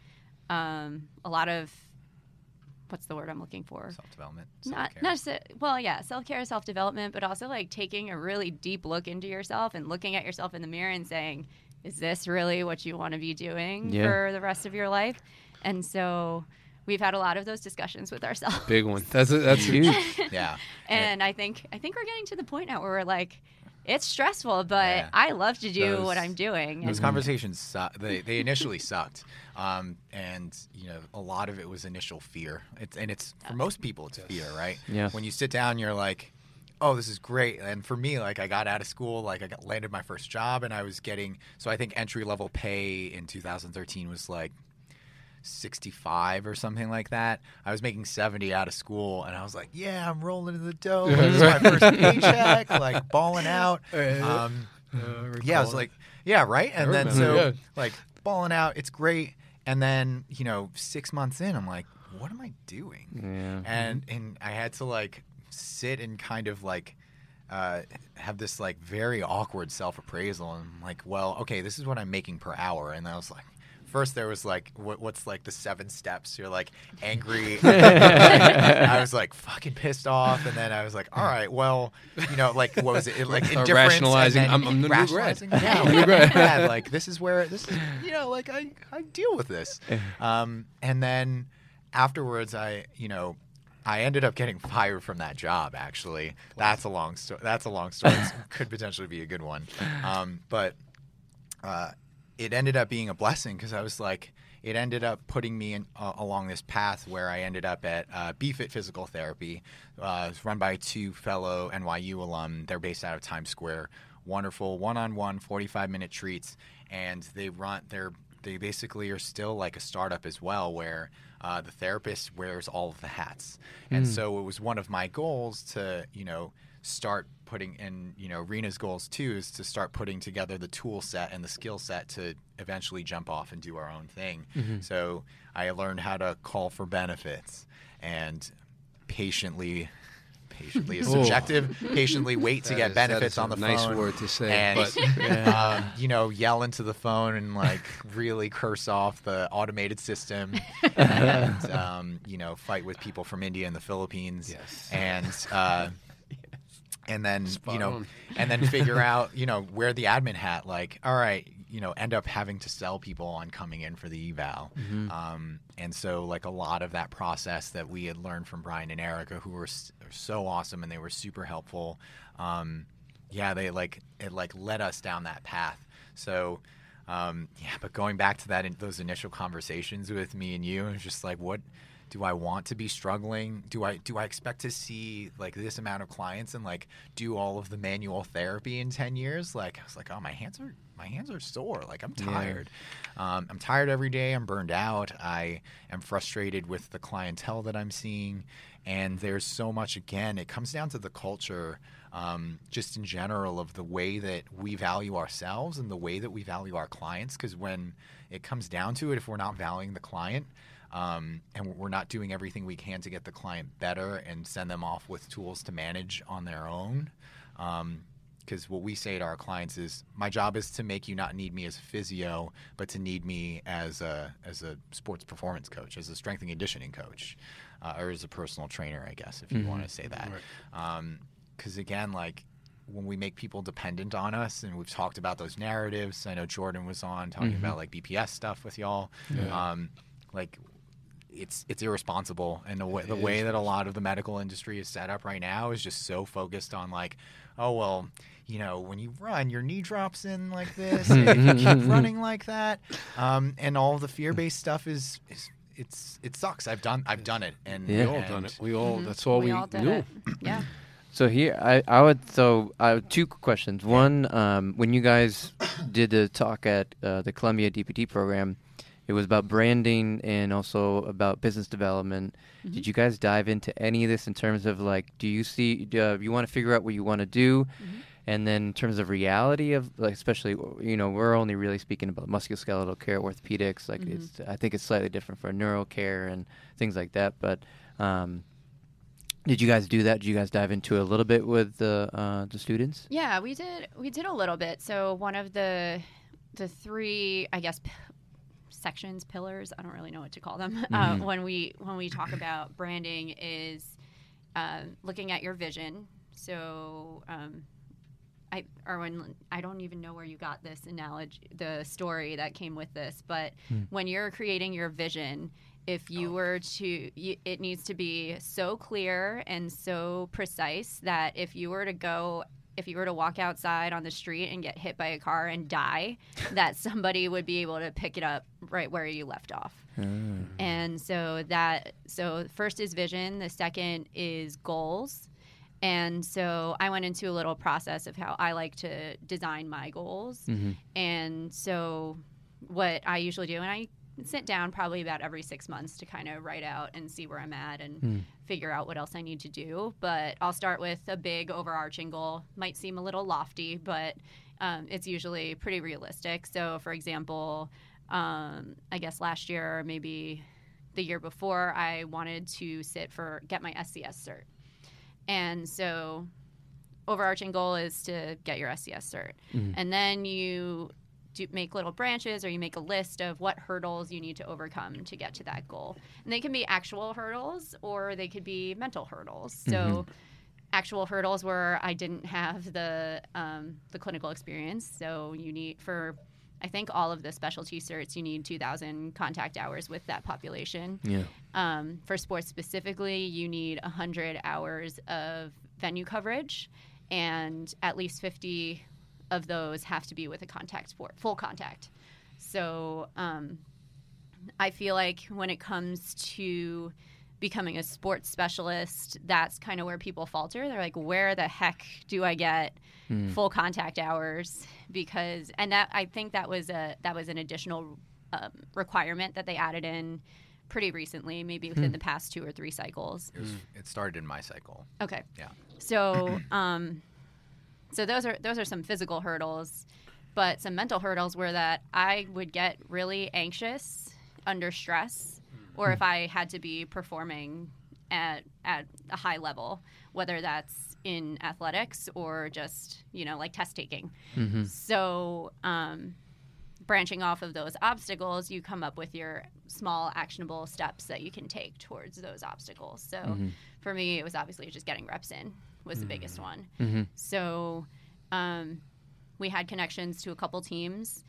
what's the word I'm looking for? Self-development. Self-care. Self-care, self-development, but also like taking a really deep look into yourself and looking at yourself in the mirror and saying, is this really what you want to be doing for the rest of your life? And so we've had a lot of those discussions with ourselves. Big one. That's huge. Yeah. And I think we're getting to the point now where we're like, it's stressful, but I love to do what I'm doing. Those conversations, they initially sucked. And, a lot of it was initial fear. It's for most people, it's fear, right? Yeah. When you sit down, you're like, oh, this is great. And for me, like, I got out of school, like, landed my first job, and I was so I think entry-level pay in 2013 was, like, 65 or something like that. I was making 70 out of school, and I was like, yeah, I'm rolling in the dough. This is my first paycheck, like, balling out. I was like, yeah, right? And then balling out, it's great. And then, 6 months in, I'm like, what am I doing? Yeah. And I had to, like, sit and kind of, like, have this, like, very awkward self-appraisal. And I'm like, well, okay, this is what I'm making per hour. And I was like, first there was like, what's like the 7 steps? You're like angry. I was like fucking pissed off. And then I was like, all right, well, you know, like what was it? Like indifference. Rationalizing. I'm the rationalizing. Yeah, like this is, you know, like I deal with this. And then afterwards I ended up getting fired from that job, actually. That's a long story. It could potentially be a good one. But it ended up being a blessing because I was like, it ended up putting me in, along this path where I ended up at BeFit Physical Therapy. It's run by 2 fellow NYU alum. They're based out of Times Square. Wonderful one-on-one 45-minute treats. And they basically are still like a startup as well, where the therapist wears all of the hats. And so it was one of my goals to, you know, start putting in, you know, Rena's goals too, is to start putting together the tool set and the skill set to eventually jump off and do our own thing. Mm-hmm. So I learned how to call for benefits and patiently is subjective. Patiently wait to get benefits on the phone. Nice word to say. And, you know, yell into the phone and like really curse off the automated system, and you know, fight with people from India and the Philippines, and then and then figure out, you know, wear the admin hat. Like, all right, you know, end up having to sell people on coming in for the eval. Mm-hmm. And so like a lot of that process that we had learned from Brian and Erica, who were so awesome, and they were super helpful. It led us down that path. So, but going back to that, in those initial conversations with me and you, it was just like, what do I want to be struggling? Do I expect to see like this amount of clients and like do all of the manual therapy in 10 years? Like, I was like, oh, my hands are sore. Like, I'm tired. Yeah. I'm tired every day. I'm burned out. I am frustrated with the clientele that I'm seeing. And there's so much, again, it comes down to the culture, just in general, of the way that we value ourselves and the way that we value our clients. Because when it comes down to it, if we're not valuing the client, and we're not doing everything we can to get the client better and send them off with tools to manage on their own. Because what we say to our clients is, my job is to make you not need me as a physio, but to need me as a sports performance coach, as a strength and conditioning coach, or as a personal trainer, I guess, if you want to say that. Right. Because again, like, when we make people dependent on us, and we've talked about those narratives. I know Jordan was on talking about like BPS stuff with y'all. Yeah. It's irresponsible, and the way that a lot of the medical industry is set up right now is just so focused on like, oh, well, you know, when you run, your knee drops in like this, and if you keep running like that, and all the fear-based stuff it sucks. I've done it, and we all done it. That's all we knew. Yeah. So here, I have 2 questions. One, when you guys did the talk at the Columbia DPT program, it was about branding and also about business development. Mm-hmm. Did you guys dive into any of this in terms of like, do you see, you want to figure out what you want to do? Mm-hmm. And then in terms of reality of like, especially, you know, we're only really speaking about musculoskeletal care, orthopedics. Like I think it's slightly different for neuro care and things like that. But did you guys do that? Did you guys dive into a little bit with the students? Yeah, we did. We did a little bit. So one of the 3, I guess, sections, pillars, I don't really know what to call them, when we talk about branding is looking at your vision. So Erwin, I don't even know where you got this analogy, the story that came with this, but when you're creating your vision, if you were to, it needs to be so clear and so precise that if you were to walk outside on the street and get hit by a car and die, that somebody would be able to pick it up right where you left off. And so first is vision, the second is goals. And so I went into a little process of how I like to design my goals. And so what I usually do, and I sit down probably about every 6 months to kind of write out and see where I'm at and figure out what else I need to do. But I'll start with a big overarching goal. Might seem a little lofty, but it's usually pretty realistic. So, for example, I guess last year or maybe the year before, I wanted to get my SCS cert. And so overarching goal is to get your SCS cert. And then you make little branches, or you make a list of what hurdles you need to overcome to get to that goal. And they can be actual hurdles or they could be mental hurdles. So actual hurdles were I didn't have the clinical experience. So you need, for I think all of the specialty certs, you need 2,000 contact hours with that population. Yeah. For sports specifically, you need 100 hours of venue coverage, and at least 50 of those have to be with a contact sport, full contact. So I feel like when it comes to becoming a sports specialist, that's kind of where people falter. They're like, where the heck do I get full contact hours? Because, and that, I think that was an additional requirement that they added in pretty recently, maybe within the past 2 or 3 cycles. It started in my cycle. Okay. Yeah. So, so those are some physical hurdles, but some mental hurdles were that I would get really anxious under stress, or if I had to be performing at a high level, whether that's in athletics or just, you know, like test taking. So branching off of those obstacles, you come up with your small actionable steps that you can take towards those obstacles. So for me, it was obviously just getting reps in was the biggest one. So we had connections to a couple teams.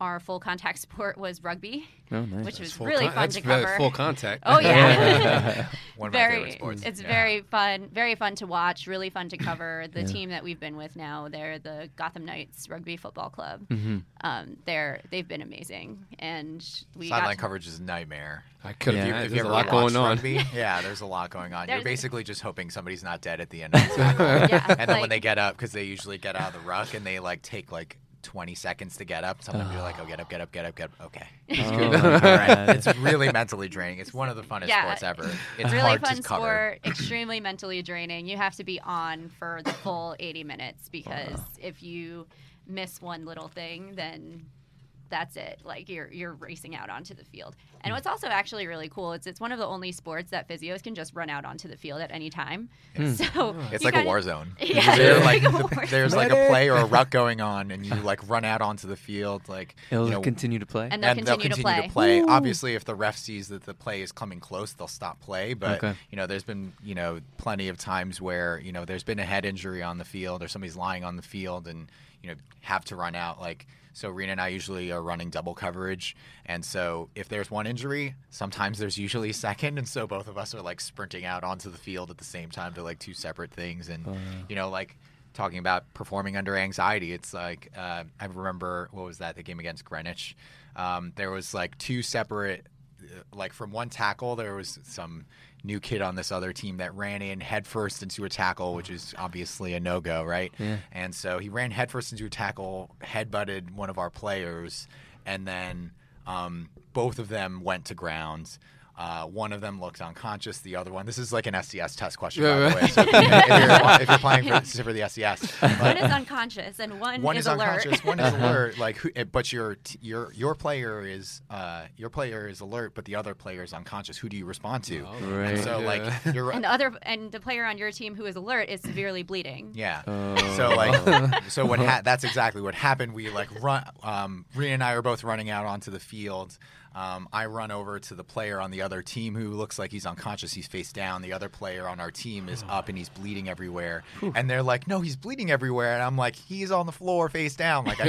Our full contact sport was rugby, which was really fun to cover. Full contact. Oh, yeah. One of my favorite sports. It's very fun to watch, really fun to cover. The team that we've been with now, they're the Gotham Knights Rugby Football Club. They've been amazing. And sideline coverage is a nightmare. I could have. Yeah, there's a lot going on. Yeah, there's a lot going on. You're basically just hoping somebody's not dead at the end of the tackle. And then when they get up, because they usually get out of the ruck and they like take like 20 seconds to get up. Sometimes you're like, oh, get up. Okay. Right. It's really mentally draining. It's one of the funnest sports ever. It's really hard to cover. Sport, extremely mentally draining. You have to be on for the full 80 minutes because if you miss one little thing, then that's it. Like you're racing out onto the field. And what's also actually really cool, it's one of the only sports that physios can just run out onto the field at any time. So it's like a war zone. There's like a play or a ruck going on, and you like run out onto the field. Like they'll continue to play, and they'll continue to play. Obviously, if the ref sees that the play is coming close, they'll stop play. But you know, there's been plenty of times where there's been a head injury on the field, or somebody's lying on the field, and have to run out. Like, so Rena and I usually are running double coverage, and so if there's one injury, sometimes there's usually a second, and so both of us are like sprinting out onto the field at the same time to like two separate things. And like talking about performing under anxiety, it's like I remember, what was that, the game against Greenwich, there was like two separate, like from one tackle there was some new kid on this other team that ran in headfirst into a tackle, which is obviously a no-go, right? And so he ran headfirst into a tackle, headbutted one of our players, and then both of them went to ground. One of them looked unconscious. The other one, this is like an SCS test question, by the way. So if you're applying for the SCS, one is unconscious and one is alert. Like, but your player is alert, but the other player is unconscious. Who do you respond to? Right. And so like the player on your team who is alert is severely bleeding. Yeah. So like, so what? That's exactly what happened. We like run. Rena and I are both running out onto the field. I run over to the player on the other team who looks like he's unconscious. He's face down. The other player on our team is up, and he's bleeding everywhere. And they're like, "No, he's bleeding everywhere." And I'm like, "He's on the floor, face down. Like I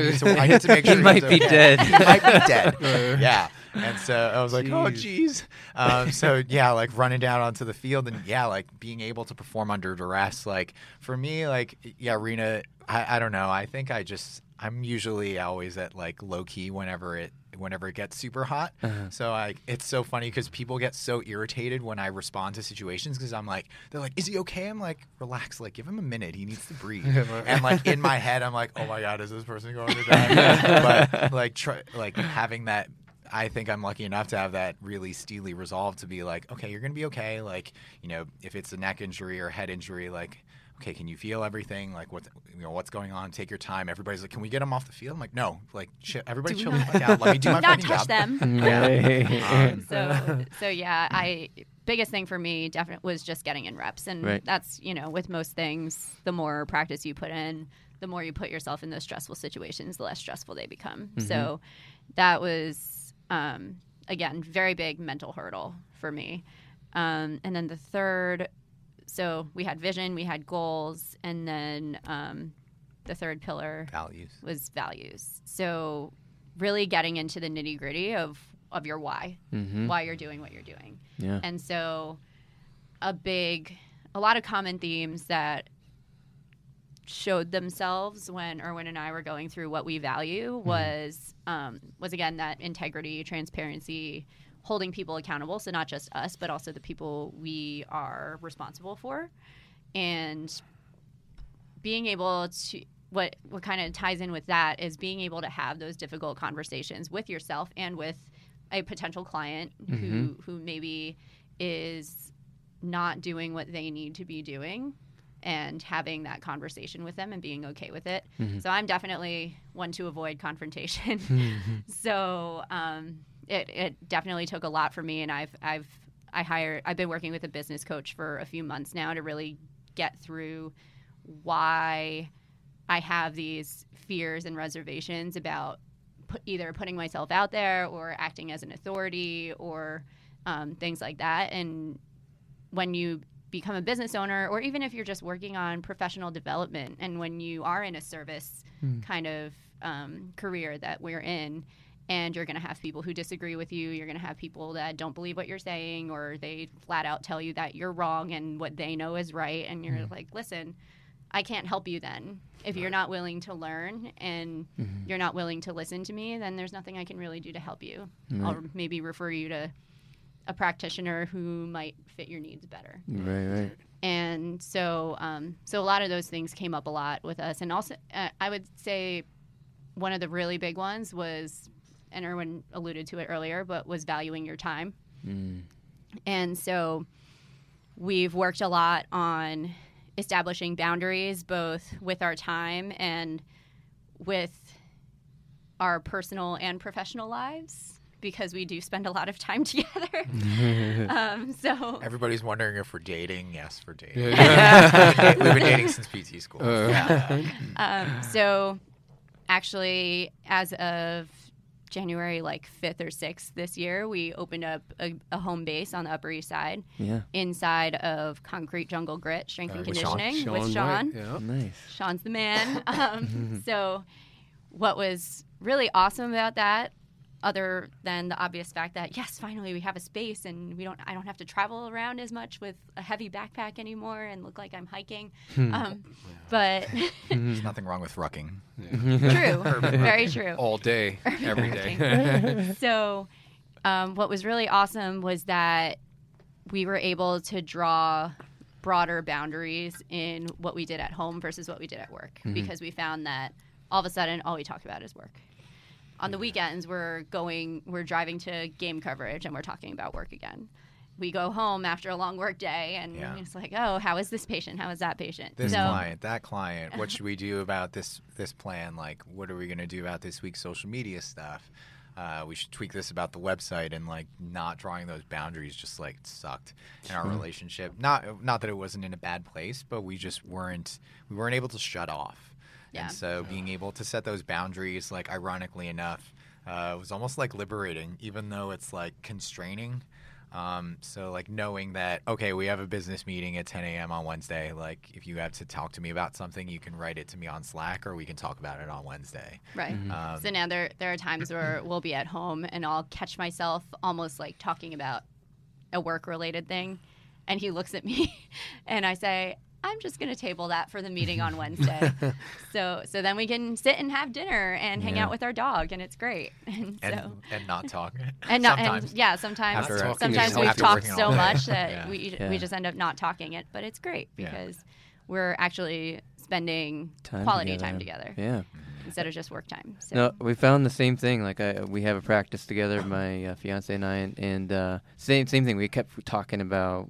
need to make sure he might be dead. He might be dead." Yeah. And so I was like, "Oh, geez." So yeah, like running down onto the field, and yeah, like being able to perform under duress. Like for me, like Rena, I don't know. I think I'm usually always at like low key whenever it gets super hot. So it's so funny because people get so irritated when I respond to situations, because I'm like, they're like, is he okay? I'm like, relax, like give him a minute, he needs to breathe. And like in my head I'm like, oh my god, is this person going to die? But like having that, I think I'm lucky enough to have that really steely resolve to be like, okay, you're gonna be okay. Like if it's a neck injury or head injury, like okay, can you feel everything? Like, what's going on? Take your time. Everybody's like, can we get them off the field? I'm like, no. Like, everybody chill out. Let me do my fucking job. Not touch them. Yeah. Biggest thing for me definitely was just getting in reps. And that's, with most things, the more practice you put in, the more you put yourself in those stressful situations, the less stressful they become. Mm-hmm. So that was, again, very big mental hurdle for me. And then the third, so we had vision, we had goals, and then the third pillar was values. So really getting into the nitty gritty of your why, why you're doing what you're doing. Yeah. And so a lot of common themes that showed themselves when Erwin and I were going through what we value was again, that integrity, transparency, holding people accountable. So not just us, but also the people we are responsible for, and being able to, what kind of ties in with that is being able to have those difficult conversations with yourself and with a potential client who maybe is not doing what they need to be doing, and having that conversation with them and being okay with it. Mm-hmm. So I'm definitely one to avoid confrontation. Mm-hmm. So it definitely took a lot for me, and I've been working with a business coach for a few months now to really get through why I have these fears and reservations about either putting myself out there or acting as an authority or things like that. And when you become a business owner, or even if you're just working on professional development, and when you are in a service kind of career that we're in, and you're going to have people who disagree with you, you're going to have people that don't believe what you're saying, or they flat out tell you that you're wrong and what they know is right, and you're like, listen, I can't help you then. If you're not willing to learn and you're not willing to listen to me, then there's nothing I can really do to help you. Right. I'll maybe refer you to a practitioner who might fit your needs better. Right. And so so a lot of those things came up a lot with us. And also, I would say one of the really big ones was, and Erwin alluded to it earlier, but was valuing your time. Mm. And so we've worked a lot on establishing boundaries, both with our time and with our personal and professional lives, because we do spend a lot of time together. So everybody's wondering if we're dating. Yes, we're dating. We've been dating since PT school. So actually, as of January 5th or 6th this year, we opened up a home base on the Upper East Side inside of Concrete Jungle Grit Strength and Conditioning with Sean. Yeah. Nice. Sean's the man. So what was really awesome about that, other than the obvious fact that, yes, finally we have a space and I don't have to travel around as much with a heavy backpack anymore and look like I'm hiking. But there's nothing wrong with rucking. Yeah. True. Very true. All day, every day. So what was really awesome was that we were able to draw broader boundaries in what we did at home versus what we did at work, because we found that all of a sudden all we talk about is work. On the weekends, we're driving to game coverage, and we're talking about work again. We go home after a long work day, and it's like, oh, how is this patient? How is that patient? This client, that client. What should we do about this plan? Like, what are we going to do about this week's social media stuff? We should tweak this about the website, and not drawing those boundaries just sucked in our relationship. Not that it wasn't in a bad place, but we just weren't able to shut off. Yeah. And so being able to set those boundaries, ironically enough, was almost liberating, even though it's constraining. So knowing that, okay, we have a business meeting at 10 a.m. on Wednesday. If you have to talk to me about something, you can write it to me on Slack, or we can talk about it on Wednesday. Right. So now there are times where we'll be at home and I'll catch myself almost talking about a work-related thing. And he looks at me and I say, I'm just going to table that for the meeting on Wednesday. So then we can sit and have dinner and hang out with our dog, and it's great. And not talk. And not, sometimes. And, yeah, sometimes sometimes we've talked so much that we just end up not talking it, but it's great because we're actually spending quality time together. Yeah. Instead of just work time. So. No, we found the same thing. We have a practice together, my fiance and I, and same thing. We kept talking about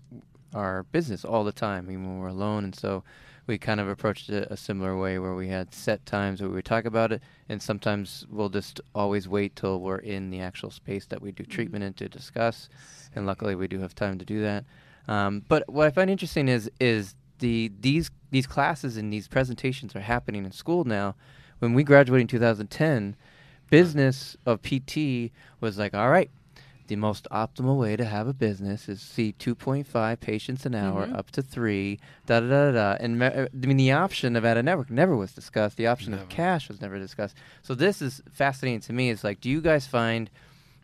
our business all the time, even when we're alone. And so we kind of approached it a similar way, where we had set times where we would talk about it, and sometimes we'll just always wait till we're in the actual space that we do treatment in to discuss. And luckily, we do have time to do that. But what I find interesting is these classes and these presentations are happening in school now. When we graduated in 2010, business of PT was like, all right, the most optimal way to have a business is see 2.5 patients an hour up to 3, da-da-da-da-da. And the option of out-of-network never was discussed. The option of cash was never discussed. So this is fascinating to me. It's like, do you guys find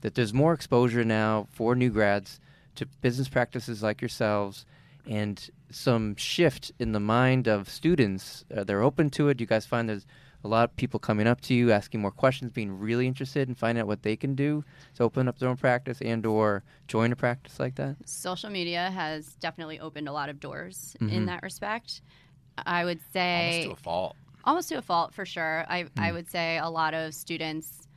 that there's more exposure now for new grads to business practices like yourselves, and some shift in the mind of students? They're open to it. Do you guys find there's a lot of people coming up to you, asking more questions, being really interested in finding out what they can do to open up their own practice and or join a practice like that? Social media has definitely opened a lot of doors in that respect. I would say... Almost to a fault. Almost to a fault, for sure. I would say a lot of students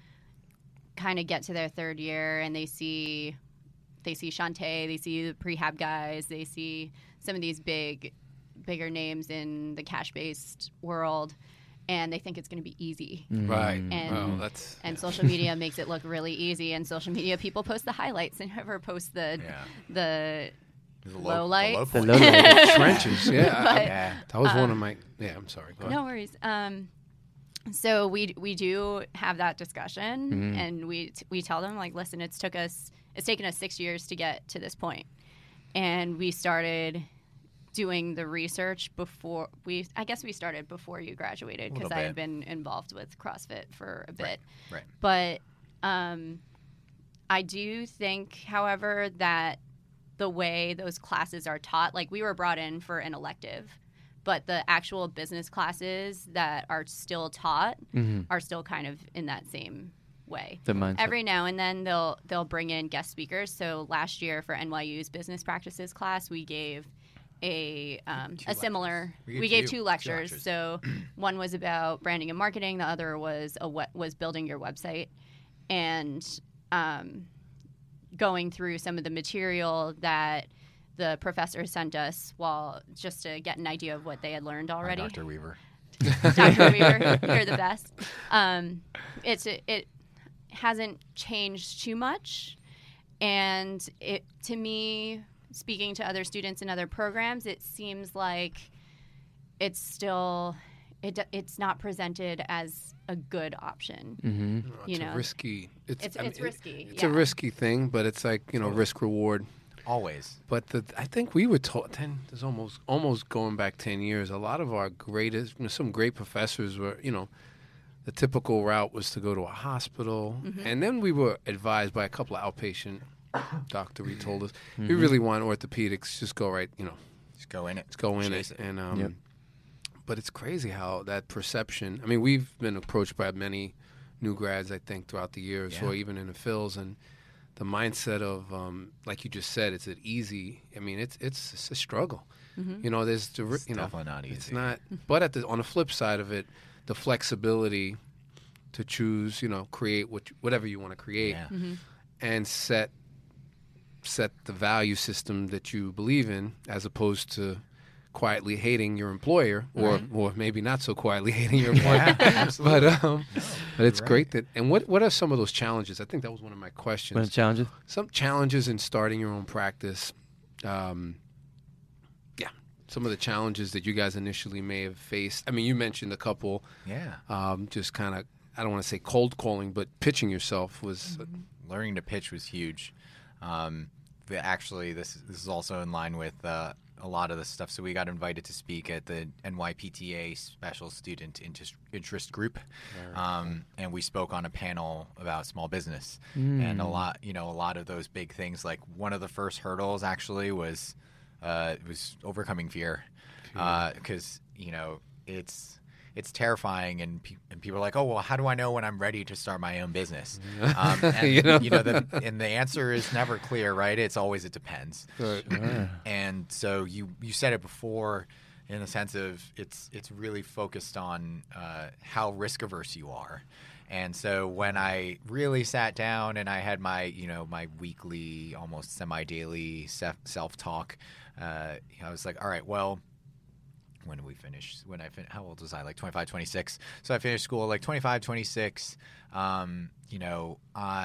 kind of get to their third year and they see Shanté, they see the prehab guys, they see some of these bigger names in the cash-based world, and they think it's going to be easy. Right. And social media makes it look really easy. And social media people post the highlights and never post the low lights. The low lights. Trenches. Yeah. That was one of my... Yeah, I'm sorry. No worries. So we do have that discussion, and we tell them, like, listen, it's taken us 6 years to get to this point. And we started... doing the research before you graduated, because I had been involved with CrossFit for a bit. Right. But I do think, however, that the way those classes are taught, like we were brought in for an elective, but the actual business classes that are still taught are still kind of in that same way. The mindset. Every now and then they'll bring in guest speakers. So last year for NYU's business practices class, we gave two lectures. So one was about branding and marketing, the other was building your website, and going through some of the material that the professor sent us, just to get an idea of what they had learned already. Dr. Weaver. Dr. Weaver, you're the best. It hasn't changed too much, and it, to me, speaking to other students in other programs, it seems like it's still it's not presented as a good option. Mm-hmm. It's risky. It's risky. It's a risky thing, but it's like risk reward always. But I think we were taught There's almost going back 10 years. A lot of our greatest, some great professors were the typical route was to go to a hospital, and then we were advised by a couple of outpatient. Doctor, we told us we really want orthopedics. Just go right, Just go in it. Just go in it. And but it's crazy how that perception. I mean, we've been approached by many new grads, I think, throughout the years, or even in the fills, and the mindset of like you just said, is it easy? I mean, it's a struggle. There's it's definitely not easy. It's not. But on the flip side of it, the flexibility to choose, create whatever you want to create, and set the value system that you believe in, as opposed to quietly hating your employer, or maybe not so quietly hating your employer. Absolutely. But it's great that. And what are some of those challenges? I think that was one of my questions. What are the challenges? Some challenges in starting your own practice. Some of the challenges that you guys initially may have faced. I mean, you mentioned a couple. Yeah. Just kind of, I don't want to say cold calling, but pitching yourself was learning to pitch was huge. Actually, this is also in line with a lot of the stuff. So we got invited to speak at the NYPTA Special Student Interest Group, and we spoke on a panel about small business. And a lot of those big things. Like one of the first hurdles actually was overcoming fear, because it's terrifying, and people are like, oh, well, how do I know when I'm ready to start my own business? And, and the answer is never clear, right? It's always, it depends. And so you said it before, in the sense of it's really focused on how risk averse you are. And so when I really sat down and I had my weekly, almost semi-daily self-talk I was like, all right, well, when we finished, when I how old was I? Like 25, 26. So I finished school like 25, 26.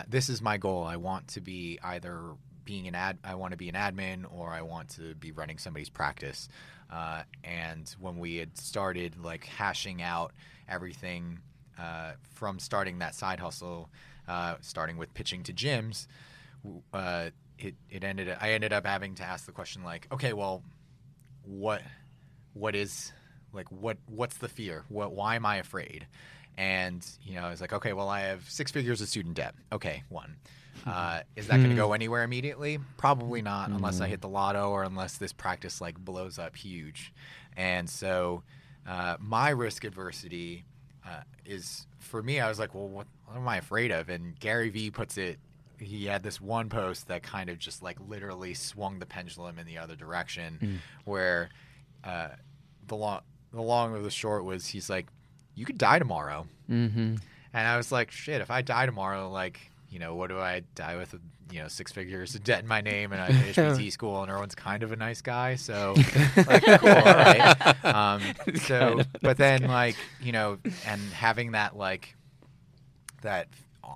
This is my goal. I want to be either being I want to be an admin, or I want to be running somebody's practice. And when we had started like hashing out everything from starting that side hustle, starting with pitching to gyms, I ended up having to ask the question like, okay, well, what is like, what's the fear? Why am I afraid? And, I was like, okay, well, I have 6 figures of student debt. Okay. One, is that going to go anywhere immediately? Probably not, unless I hit the lotto or unless this practice like blows up huge. And so, my risk adversity, is for me, I was like, well, what am I afraid of? And Gary V puts it, he had this one post that kind of just like literally swung the pendulum in the other direction where, the long of the short was, he's like, you could die tomorrow. Mm-hmm. And I was like, shit, if I die tomorrow, like, what do I die with, 6 figures of debt in my name, and I finish PT school, and Erwin's kind of a nice guy. So, like, cool, all right. And having that, like, that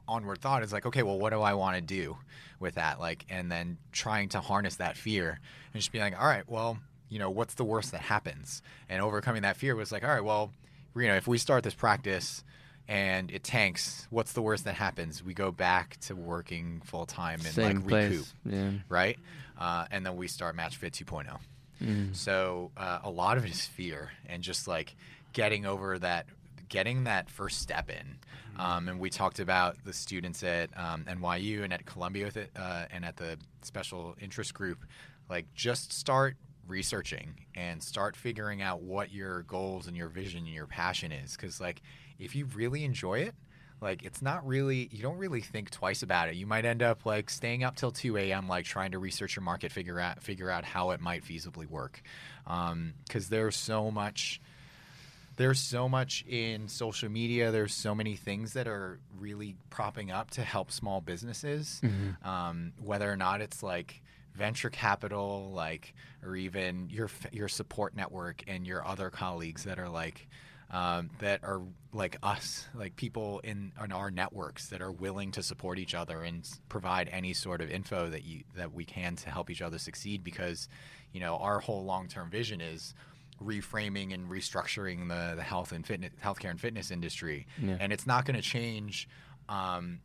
onward thought is like, okay, well, what do I want to do with that? Like, and then trying to harness that fear and just be like, all right, well, what's the worst that happens? And overcoming that fear was like, all right, well, if we start this practice and it tanks, what's the worst that happens? We go back to working full time and recoup, yeah. Right? And then we start MatchFit 2.0. So a lot of it is fear and just like getting over that, getting that first step in. And we talked about the students at NYU and at Columbia with it, and at the special interest group, like just start researching and start figuring out what your goals and your vision and your passion is. Because like if you really enjoy it, like it's not really, you don't really think twice about it. You might end up like staying up till 2 a.m. like trying to research your market, figure out how it might feasibly work. Because there's so much in social media. There's so many things that are really propping up to help small businesses, whether or not it's like venture capital, like, or even your support network and your other colleagues that are like that are like us, like people in our networks that are willing to support each other and provide any sort of info that we can to help each other succeed. Because our whole long-term vision is reframing and restructuring the healthcare and fitness industry, and it's not going to change.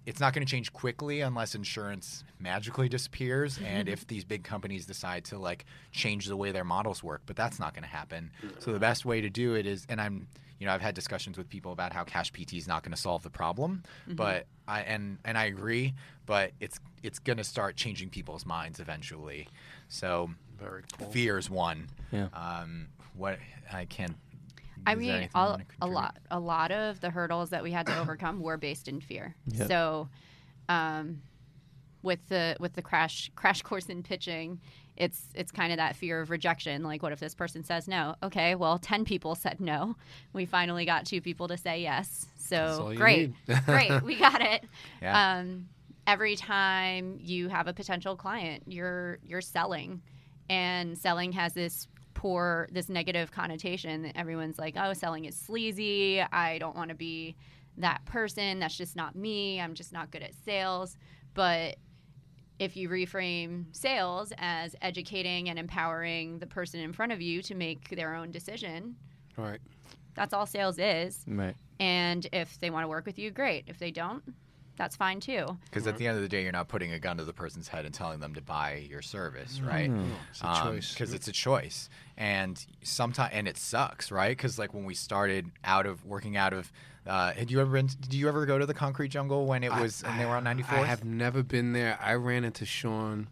It's not going to change quickly unless insurance magically disappears, and if these big companies decide to like change the way their models work, but that's not going to happen. So the best way to do it is, and I've had discussions with people about how cash PT is not going to solve the problem, but I agree, but it's going to start changing people's minds eventually. So very cool. Fear is one. Yeah. A lot of the hurdles that we had to overcome were based in fear. Yep. So, with the crash course in pitching, it's kind of that fear of rejection. Like, what if this person says no? Okay, well, 10 people said no. We finally got 2 people to say yes. So great, we got it. Yeah. Every time you have a potential client, you're selling, and selling has this negative connotation that everyone's like, oh, selling is sleazy. I don't want to be that person. That's just not me. I'm just not good at sales. But if you reframe sales as educating and empowering the person in front of you to make their own decision, right? That's all sales is. Right. And if they want to work with you, great. If they don't, that's fine too. Because at the end of the day, you're not putting a gun to the person's head and telling them to buy your service, right? It's a choice. Because it's a choice, and it sucks, right? Because like when we started working out of, did you ever go to the Concrete Jungle when they were on 94th? I have never been there. I ran into Sean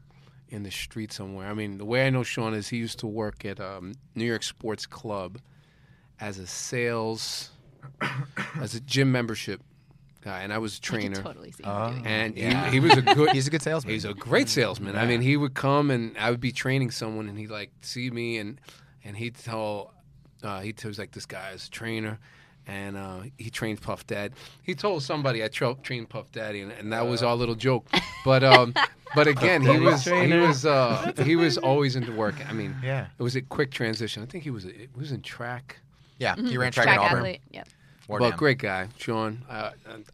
in the street somewhere. I mean, the way I know Sean is he used to work at New York Sports Club as a gym membership. And I was a trainer. I could totally see him doing that. And he was he's a good salesman. He's a great salesman. Yeah. I mean, he would come and I would be training someone, and he'd like see me, and he'd tell, he was like, this guy is a trainer, And he trained Puff Dad. He told somebody I trained Puff Daddy, and that was our little joke. But but again, he was always into work. I mean, yeah. It was a quick transition. I think he was in track. Yeah, he ran track at Auburn. Yeah. Well, great guy, Sean.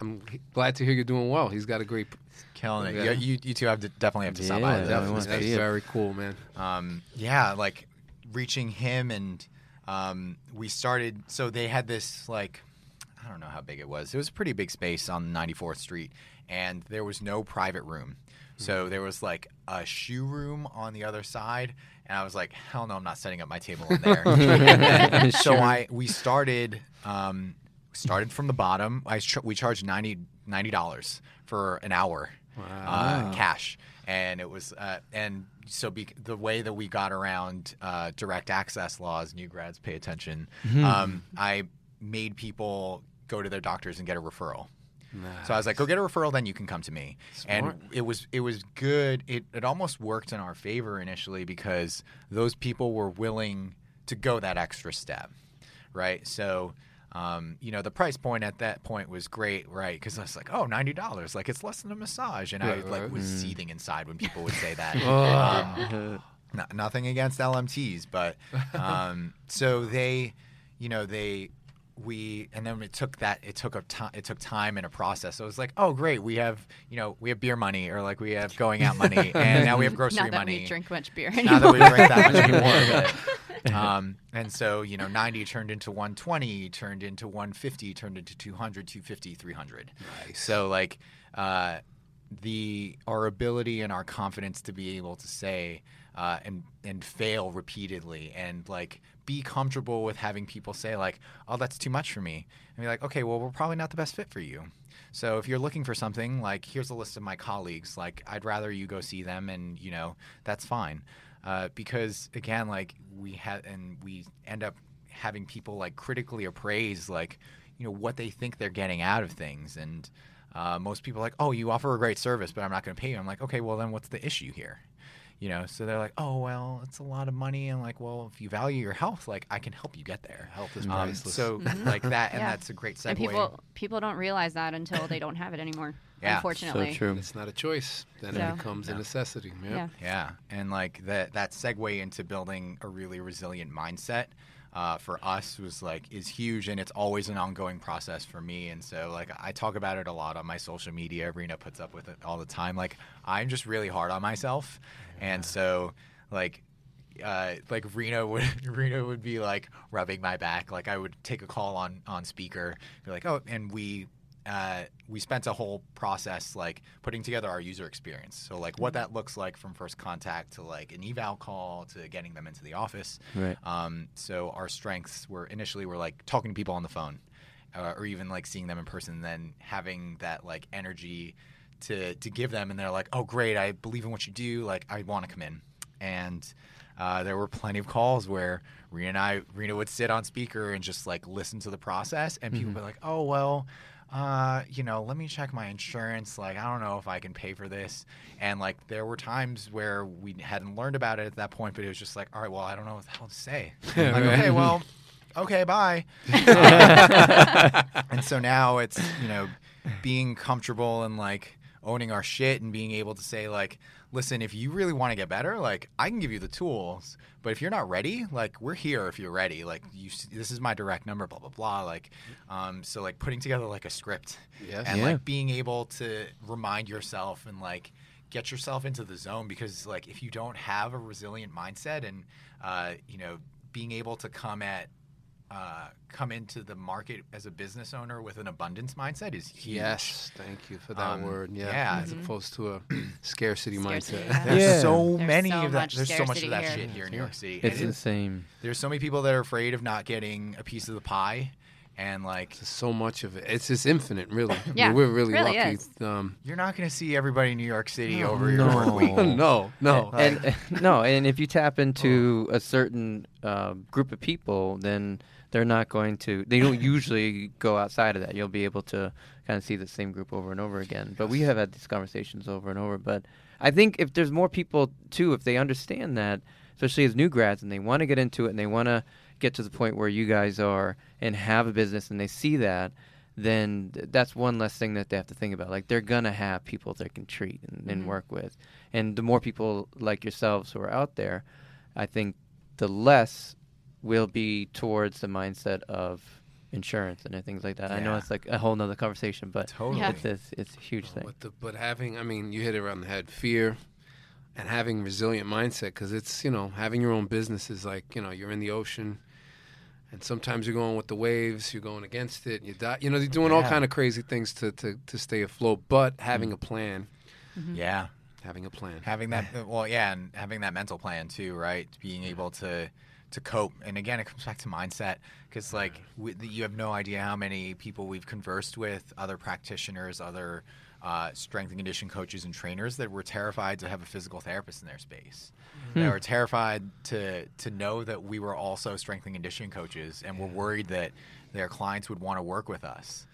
I'm glad to hear you're doing well. He's got a great killing it. Yeah. You two definitely have to stop by. That's very cool, man. Yeah, like reaching him and. We started, so they had this, like, I don't know how big it was. It was a pretty big space on 94th Street, and there was no private room. Mm-hmm. So there was, like, a shoe room on the other side, and I was like, hell no, I'm not setting up my table in there. Then, so we started from the bottom. We charged $90 for an hour. Wow. Cash. And it was, and so the way that we got around direct access laws, new grads pay attention. Mm-hmm. I made people go to their doctors and get a referral. Nice. So I was like, go get a referral, then you can come to me. Smart. And it was good. It almost worked in our favor initially because those people were willing to go that extra step, right? So. You know, the price point at that point was great, right? Because I was like, oh, $90, like it's less than a massage. And I like was seething inside when people would say that. Nothing against LMTs, but so they, you know, and then it took time and a process. So it was like, oh, great, we have beer money, or like we have going out money, and now we have grocery money. We drink much beer anymore. Now that we drink that much anymore. But, and so, you know, 90 turned into 120, turned into 150, turned into 200, 250, 300. Nice. So like our ability and our confidence to be able to say and fail repeatedly and like be comfortable with having people say like, oh, that's too much for me. And be like, okay, well, we're probably not the best fit for you. So if you're looking for something, like here's a list of my colleagues, like I'd rather you go see them, and you know, that's fine. Because again, like we end up having people like critically appraise, like, you know, what they think they're getting out of things. And most people are like, oh, you offer a great service, but I'm not going to pay you. I'm like, okay, well then what's the issue here? You know, so they're like, oh, well, it's a lot of money. And like, well, if you value your health, like I can help you get there. Health is priceless. So like that, and that's a great segue. And people don't realize that until they don't have it anymore, unfortunately. So true. It's not a choice. Then it becomes a necessity. Yep. Yeah. And like that segue into building a really resilient mindset for us was like, is huge. And it's always an ongoing process for me. And so like, I talk about it a lot on my social media. Rena puts up with it all the time. Like I'm just really hard on myself. And so, like Rena would be like rubbing my back. Like I would take a call on speaker, be like, oh, and we spent a whole process like putting together our user experience. So like what that looks like from first contact to like an eval call to getting them into the office. Right. So our strengths were initially like talking to people on the phone, or even like seeing them in person, and then having that like energy to give them, and they're like, oh great, I believe in what you do, like I want to come in. And there were plenty of calls where Rena would sit on speaker and just like listen to the process, and people would be like, oh well, you know, let me check my insurance, like I don't know if I can pay for this. And like there were times where we hadn't learned about it at that point, but it was just like, all right, well, I don't know what the hell to say. Like, okay, well, okay, bye. And so now it's, you know, being comfortable and like owning our shit and being able to say like, listen, if you really want to get better, like I can give you the tools, but if you're not ready, like we're here if you're ready, like this is my direct number, blah, blah, blah. Like, so like putting together like a script and like being able to remind yourself and like get yourself into the zone, because like if you don't have a resilient mindset and, you know, being able to come into the market as a business owner with an abundance mindset is huge. Yes, thank you for that word. Yeah. As opposed to a scarcity mindset. There's so much of that shit here in New York City. It's insane. There's so many people that are afraid of not getting a piece of the pie, and like there's so much of it. It's just infinite, really. Yeah, I mean, we're really lucky. You're not going to see everybody in New York City your work week. No. And if you tap into a certain group of people, then they're not going to. They don't usually go outside of that. You'll be able to kind of see the same group over and over again. But we have had these conversations over and over. But I think if there's more people too, if they understand that, especially as new grads, and they want to get into it and they want to get to the point where you guys are and have a business and they see that, then that's one less thing that they have to think about. Like, they're going to have people they can treat and work with. And the more people like yourselves who are out there, I think the less will be towards the mindset of insurance and things like that. Yeah. I know it's like a whole nother conversation, but totally. It's a huge thing. But having, I mean, you hit it around the head, fear and having resilient mindset, because it's, you know, having your own business is like, you know, you're in the ocean. And sometimes you're going with the waves, you're going against it, you die. You know, they're doing all kind of crazy things to stay afloat, but having a plan. Mm-hmm. Yeah. Having a plan. Having that, well, yeah, and having that mental plan too, right? Being able to cope. And again, it comes back to mindset, because, like, you have no idea how many people we've conversed with, other practitioners, other strength and conditioning coaches and trainers that were terrified to have a physical therapist in their space. Mm-hmm. They were terrified to know that we were also strength and conditioning coaches, and were worried that their clients would want to work with us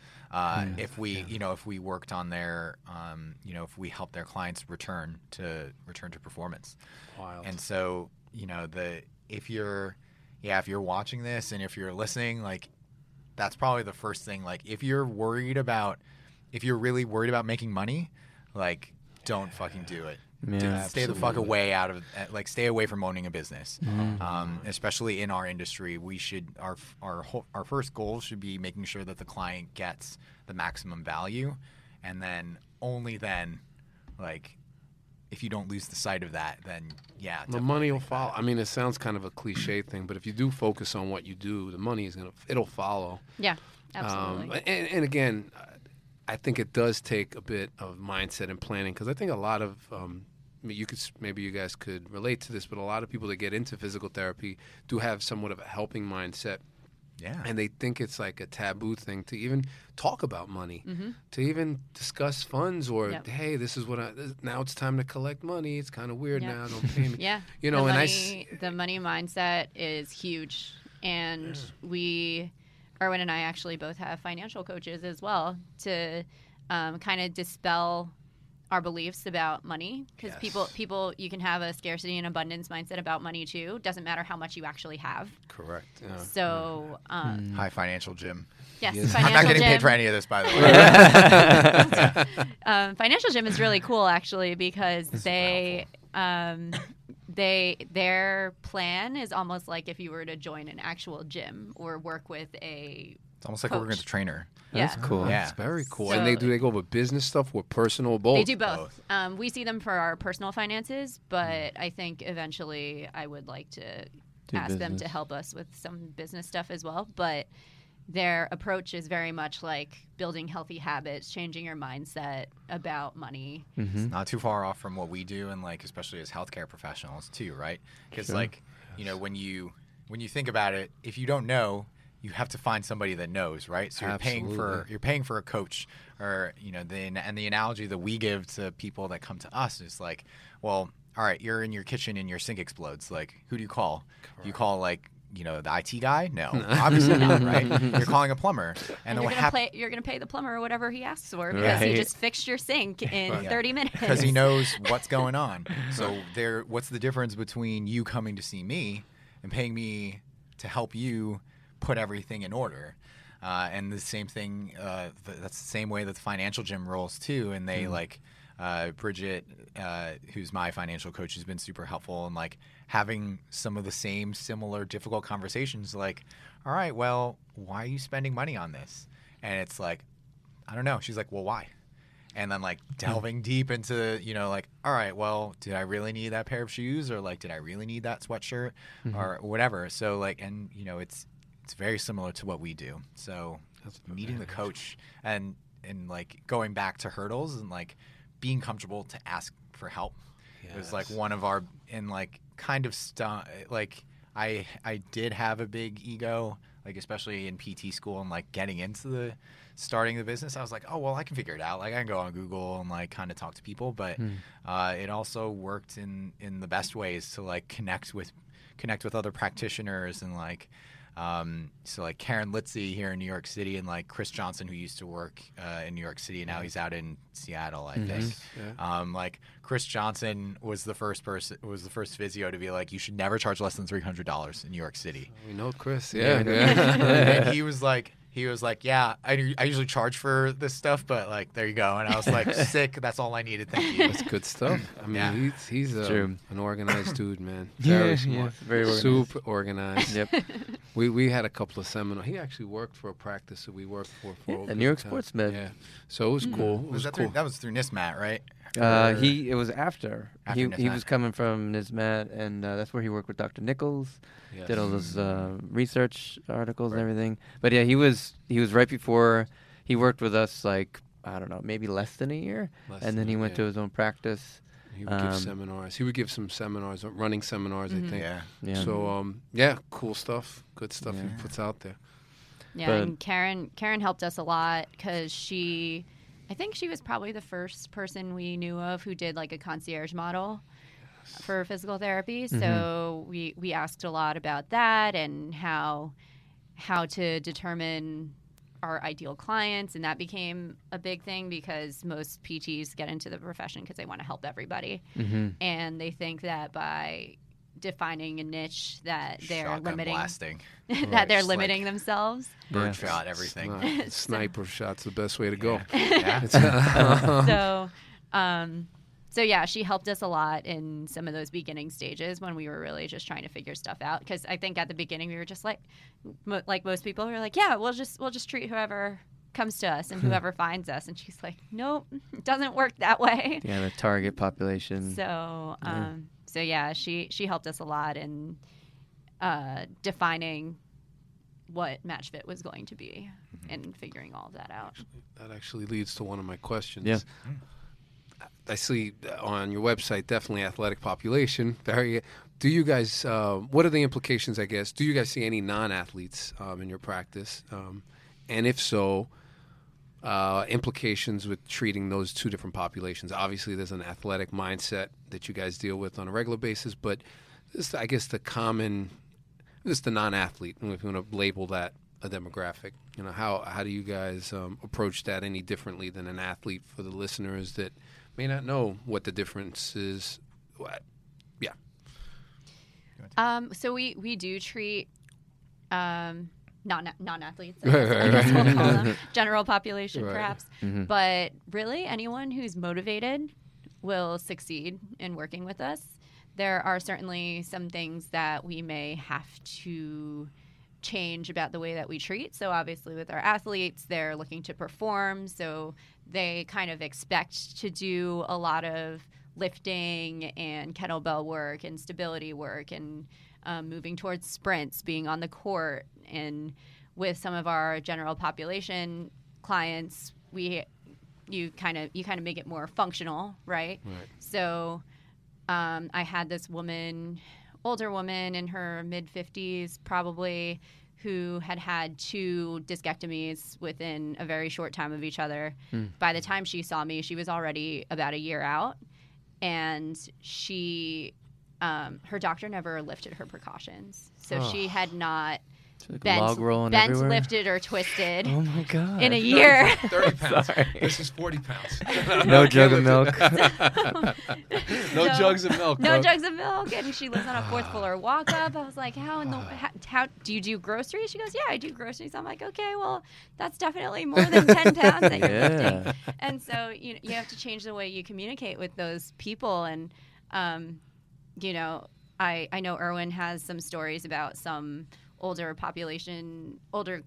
if we worked on their if we helped their clients return to performance. Wild. And so, you know, if you're watching this and if you're listening, like, that's probably the first thing. Like, if you're really worried about making money, like, don't fucking do it. Yeah, stay the fuck away stay away from owning a business. Mm-hmm. Especially in our industry, we should, our first goal should be making sure that the client gets the maximum value. And then only then, like, if you don't lose the sight of that, then the money will follow. I mean, it sounds kind of a cliche thing, but if you do focus on what you do, the money it'll follow. Yeah, absolutely. And again, I think it does take a bit of mindset and planning, because I think a lot of maybe you guys could relate to this, but a lot of people that get into physical therapy do have somewhat of a helping mindset. Yeah. And they think it's like a taboo thing to even talk about money, to even discuss funds, or, hey, this is what now it's time to collect money. It's kind of weird now. Don't pay me. You know, the money mindset is huge. And Erwin and I actually both have financial coaches as well to kind of dispel our beliefs about money, because people, you can have a scarcity and abundance mindset about money too. Doesn't matter how much you actually have. Correct. Yeah. So, hi, Financial Gym. Yes. Financial Gym. I'm not getting paid for any of this, by the way. Financial Gym is really cool, actually, because their plan is almost like if you were to join an actual gym or work with a. It's almost like we're going to trainer. Yeah. That's cool. Yeah. That's very cool. So, and they go with business stuff or personal, both? They do both. We see them for our personal finances, but I think eventually I would like to ask them to help us with some business stuff as well. But their approach is very much like building healthy habits, changing your mindset about money. Mm-hmm. It's not too far off from what we do, and, like, especially as healthcare professionals too, right? Because you know, when you think about it, if you don't know, you have to find somebody that knows, right? So you're paying for a coach, or, you know, the analogy that we give to people that come to us is like, well, all right, you're in your kitchen and your sink explodes. Like, who do you call? Correct. You call, like, you know, the IT guy? No, obviously not, right? You're calling a plumber, and then you're going to pay the plumber whatever he asks for, because he just fixed your sink in 30 minutes. Because he knows what's going on. So what's the difference between you coming to see me and paying me to help you put everything in order? And the same thing, that's the same way that the Financial Gym rolls too. And they Bridget, who's my financial coach, has been super helpful, and, like, having some of the same similar difficult conversations, like, all right, well, why are you spending money on this? And it's like, I don't know. She's like, well, why? And then, like, delving deep into, you know, like, all right, well, did I really need that pair of shoes? Or, like, did I really need that sweatshirt? Mm-hmm. Or whatever. So, like, and, you know, it's very similar to what we do. So meeting the coach and like going back to hurdles and, like, being comfortable to ask for help was, like, one of our I did have a big ego, like, especially in PT school and, like, getting into starting the business. I was like, oh, well, I can figure it out. Like, I can go on Google and, like, kind of talk to people, but it also worked in the best ways to, like, connect with other practitioners and, like, So like Karen Litzy here in New York City, and like Chris Johnson, who used to work in New York City, and now he's out in Seattle, I think. Yeah. Like Chris Johnson was the first person, was the first physio to be like, you should never charge less than $300 in New York City. We know Chris, and he was like, yeah, I usually charge for this stuff, but like, there you go. And I was like, sick. That's all I needed. Thank you. That's good stuff. I mean, he's an organized dude, man. Very organized. Super organized. Yep. We had a couple of seminars. He actually worked for a practice that we worked for a New York sports med. Yeah. So it was cool. It was that cool. That was through NISMAT, right? It was after he was coming from NISMAT, and that's where he worked with Dr. Nichols, did all those research articles and everything. But yeah, he was right before he worked with us, like I don't know, maybe less than a year, and then he went to his own practice. He would give seminars. He would give some seminars, running seminars, I think. Yeah. So cool stuff, good stuff he puts out there. Yeah, but and Karen helped us a lot because she. I think she was probably the first person we knew of who did like a concierge model for physical therapy. Mm-hmm. So we asked a lot about that and how to determine our ideal clients. And that became a big thing because most PTs get into the profession because they want to help everybody. Mm-hmm. And they think that by defining a niche that they're limiting themselves. Bird shot, everything. Sniper shot's the best way to go. Yeah. So she helped us a lot in some of those beginning stages when we were really just trying to figure stuff out. Because I think at the beginning we were just like most people, we were like, yeah, we'll just treat whoever comes to us and whoever finds us. And she's like, nope, it doesn't work that way. Yeah, the target population. So. So yeah, she helped us a lot in defining what MatchFit was going to be and figuring all of that out. That actually leads to one of my questions. Yeah. I see on your website definitely athletic population. Do you guys? What are the implications? I guess. Do you guys see any non-athletes in your practice? And if so, implications with treating those two different populations. Obviously, there's an athletic mindset that you guys deal with on a regular basis, but this, I guess, the non-athlete, if you want to label that a demographic. You know, how do you guys approach that any differently than an athlete for the listeners that may not know what the difference is? Yeah. So we do treat. Non-athletes, I guess we'll call them, general population perhaps, but really anyone who's motivated will succeed in working with us. There are certainly some things that we may have to change about the way that we treat. So obviously with our athletes, they're looking to perform, so they kind of expect to do a lot of lifting and kettlebell work and stability work and moving towards sprints, being on the court. And with some of our general population clients, you kind of make it more functional, right? So I had this older woman in her mid-50s probably, who had two discectomies within a very short time of each other. By the time she saw me, she was already about a year out, and she her doctor never lifted her precautions, so she had not bent, lifted, or twisted. Oh my god! In a year, 30 pounds. This is 40 pounds. No jug of milk. No jugs of milk. And she lives on a fourth floor walk up. I was like, how do you do groceries? She goes, yeah, I do groceries. I'm like, okay, well, that's definitely more than 10 pounds that you're lifting. And so you have to change the way you communicate with those people. And I know Erwin has some stories about some older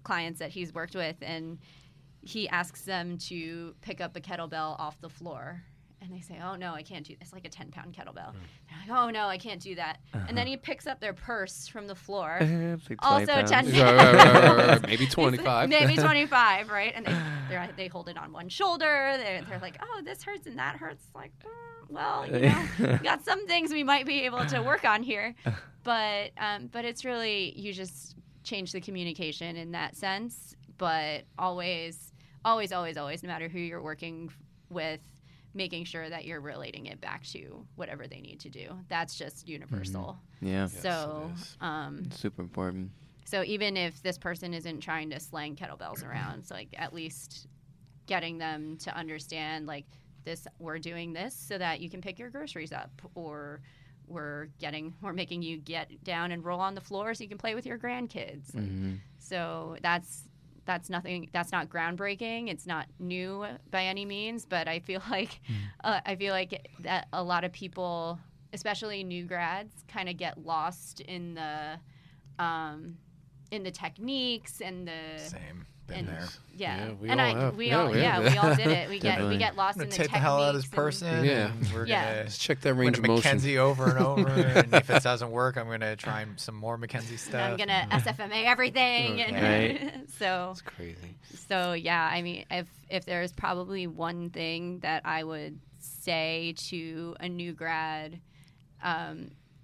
clients that he's worked with, and he asks them to pick up a kettlebell off the floor, and they say, oh no, I can't do that. It's like a 10-pound kettlebell. They're like, oh no, I can't do that. And then he picks up their purse from the floor, like also 10 pounds. Right. Maybe 25. Right? And they hold it on one shoulder. They're like, oh, this hurts and that hurts. Like, well, we got some things we might be able to work on here. But it's really, you just change the communication in that sense. But always, no matter who you're working with, making sure that you're relating it back to whatever they need to do. That's just universal. Yeah. So, super important. So even if this person isn't trying to slang kettlebells around, it's like at least getting them to understand, like, this, we're doing this so that you can pick your groceries up, or we're making you get down and roll on the floor so you can play with your grandkids. Mm-hmm. So that's not groundbreaking. It's not new by any means, but I feel like that a lot of people, especially new grads, kind of get lost in the techniques and the same. Been there. Yeah. We all did it. We get lost in the techniques. Take the hell out of this person. Yeah. Let's check that range of motion. McKenzie over and over. And if it doesn't work, I'm going to try some more McKenzie stuff. And I'm going to SFMA everything. Right. So it's crazy. So, yeah, I mean, if there's probably one thing that I would say to a new grad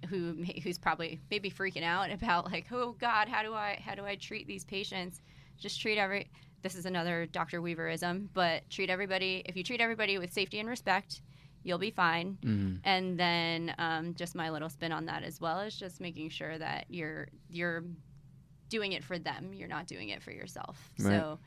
who's probably maybe freaking out about, like, oh, God, how do I treat these patients? Just this is another Dr. Weaverism, but if you treat everybody with safety and respect, you'll be fine. Mm-hmm. And then just my little spin on that as well is just making sure that you're doing it for them. You're not doing it for yourself. Right. So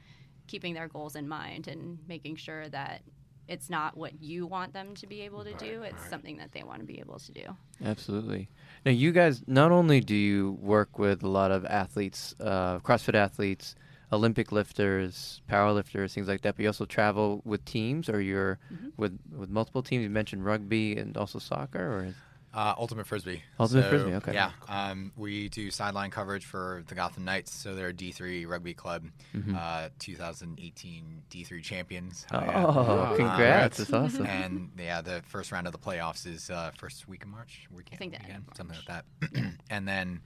keeping their goals in mind and making sure that it's not what you want them to be able to do. It's something that they want to be able to do. Absolutely. Now, you guys, not only do you work with a lot of athletes, CrossFit athletes, Olympic lifters, power lifters, things like that, but you also travel with teams, or you're with multiple teams. You mentioned rugby and also soccer, or ultimate frisbee. Ultimate frisbee. Okay. Yeah, we do sideline coverage for the Gotham Knights, so they're a D3 rugby club, 2018 D3 champions. Oh, yeah. Congrats! That's awesome. And yeah, the first round of the playoffs is first week of March. Something like that. And then.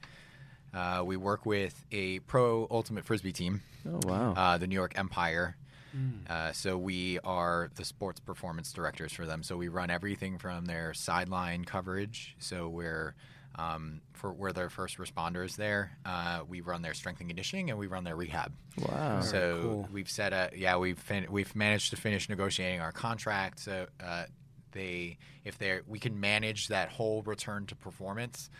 We work with a pro ultimate frisbee team. Oh, wow. The New York Empire. Mm. So we are the sports performance directors for them. So we run everything from their sideline coverage. So we're their first responders there. We run their strength and conditioning, and we run their rehab. Wow. So cool. We've managed to finish negotiating our contract. So we can manage that whole return to performance.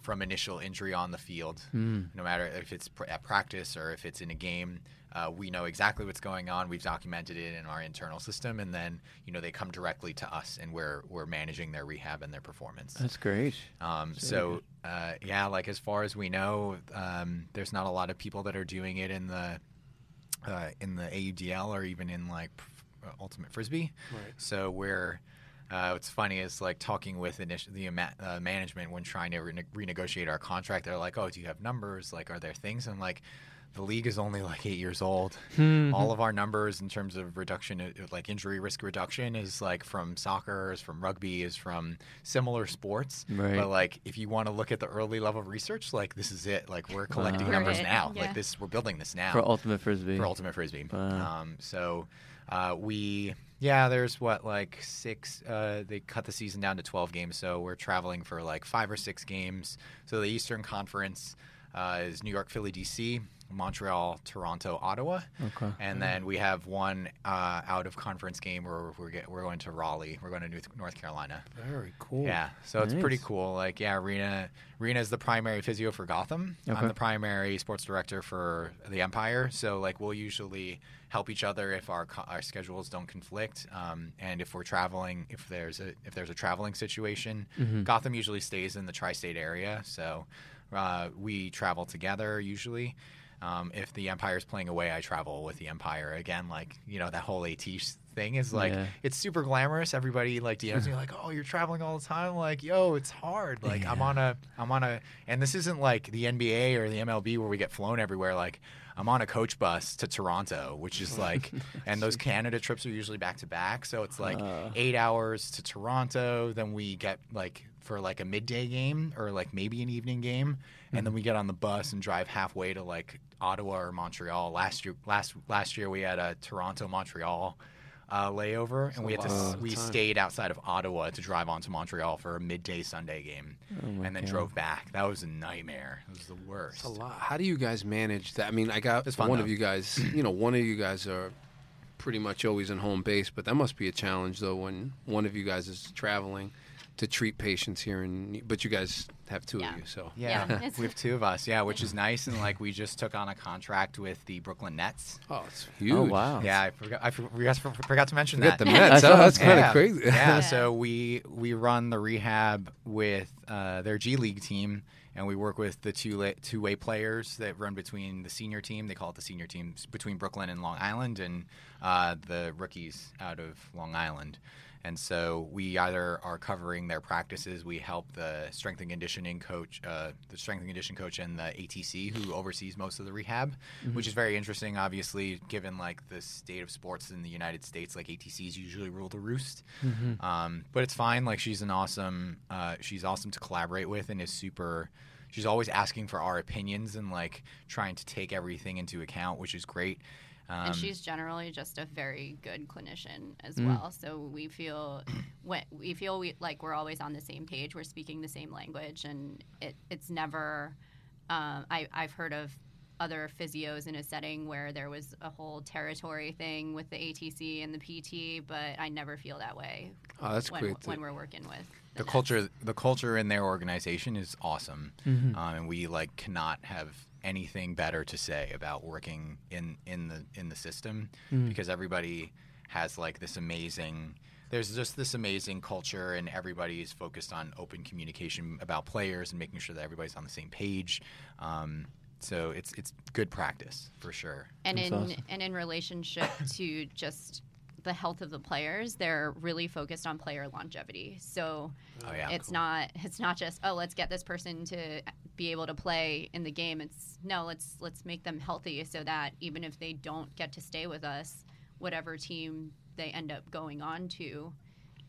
From initial injury on the field, no matter if it's at practice or if it's in a game, we know exactly what's going on. We've documented it in our internal system, and then they come directly to us, and we're managing their rehab and their performance. That's great. As far as we know, there's not a lot of people that are doing it in the AUDL or even in ultimate frisbee. Right. So we're. What's funny is, like, talking with the management when trying to renegotiate our contract, they're like, oh, do you have numbers? Like, are there things? And, like, the league is only, like, 8 years old. Mm-hmm. All of our numbers in terms of reduction, like, injury risk reduction is, like, from soccer, is from rugby, is from similar sports. Right. But, like, if you want to look at the early level research, like, this is it. Like, we're collecting numbers now. Yeah. Like, we're building this now. For Ultimate Frisbee. Wow. There's six. They cut the season down to 12 games, so we're traveling for 5 or 6 games. So the Eastern Conference is New York, Philly, DC, Montreal, Toronto, Ottawa. Okay. And then we have one out of conference game where we're going to Raleigh. We're going to North Carolina. Very cool. Yeah. So it's pretty cool. Rena is the primary physio for Gotham. Okay. I'm the primary sports director for the Empire. So we'll usually help each other if our schedules don't conflict, and if we're traveling, if there's a traveling situation. Mm-hmm. Gotham usually stays in the tri-state area, so we travel together usually. If the Empire's playing away, I travel with the Empire again. That whole AT thing is it's super glamorous. Everybody DMs me oh, you're traveling all the time. It's hard. I'm on a, and this isn't like the NBA or the MLB where we get flown everywhere. I'm on a coach bus to Toronto, which is and those Canada trips are usually back to back. So it's 8 hours to Toronto. Then we get for a midday game or maybe an evening game. And then we get on the bus and drive halfway to Ottawa or Montreal. Last year we had a Toronto, Montreal layover, and we stayed outside of Ottawa to drive on to Montreal for a midday Sunday game, and then drove back. That was a nightmare. It was the worst. That's a lot. How do you guys manage that? I mean, I got one of you guys. One of you guys are pretty much always in home base, but that must be a challenge though when one of you guys is traveling to treat patients here. But you guys have two of you, so. Yeah. We have two of us, which is nice. And, like, we just took on a contract with the Brooklyn Nets. Oh, it's huge. Oh, wow. Yeah, I forgot to mention that. Forget the Nets. Oh, that's kind of crazy. Yeah, so we run the rehab with their G League team, and we work with the two-way players that run between the senior team. They call it the senior team, between Brooklyn and Long Island, and the rookies out of Long Island. And so we either are covering their practices, we help the strength and conditioning coach, and the ATC who oversees most of the rehab, which is very interesting, obviously, given like the state of sports in the United States, like ATCs usually rule the roost. But it's fine. Like she's awesome to collaborate with and is super. She's always asking for our opinions and like trying to take everything into account, which is great. And she's generally just a very good clinician as well. So we feel like we're always on the same page. We're speaking the same language, and it's never. I've heard of other physios in a setting where there was a whole territory thing with the ATC and the PT, but I never feel that way. Oh, that's great. When we're working with the culture in their organization is awesome, and we like cannot have anything better to say about working in the system because everybody has like this amazing culture, and everybody is focused on open communication about players and making sure that everybody's on the same page. So it's good practice for sure. And in relationship to just the health of the players, they're really focused on player longevity. So it's not just, oh, let's get this person to be able to play in the game. It's no, let's make them healthy so that even if they don't get to stay with us, whatever team they end up going on to,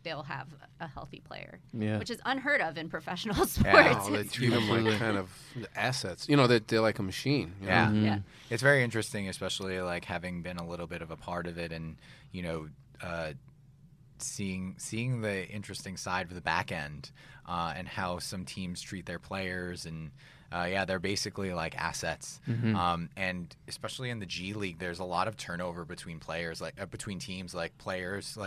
they'll have a healthy player, which is unheard of in professional sports. Yeah, they treat them like kind of assets. You know, they're like a machine. You know? Yeah. Mm-hmm. Yeah, it's very interesting, especially like having been a little bit of a part of it, and you know, seeing the interesting side of the back end and how some teams treat their players, and they're basically like assets. And especially in the G League, there's a lot of turnover between players, like between teams. Like players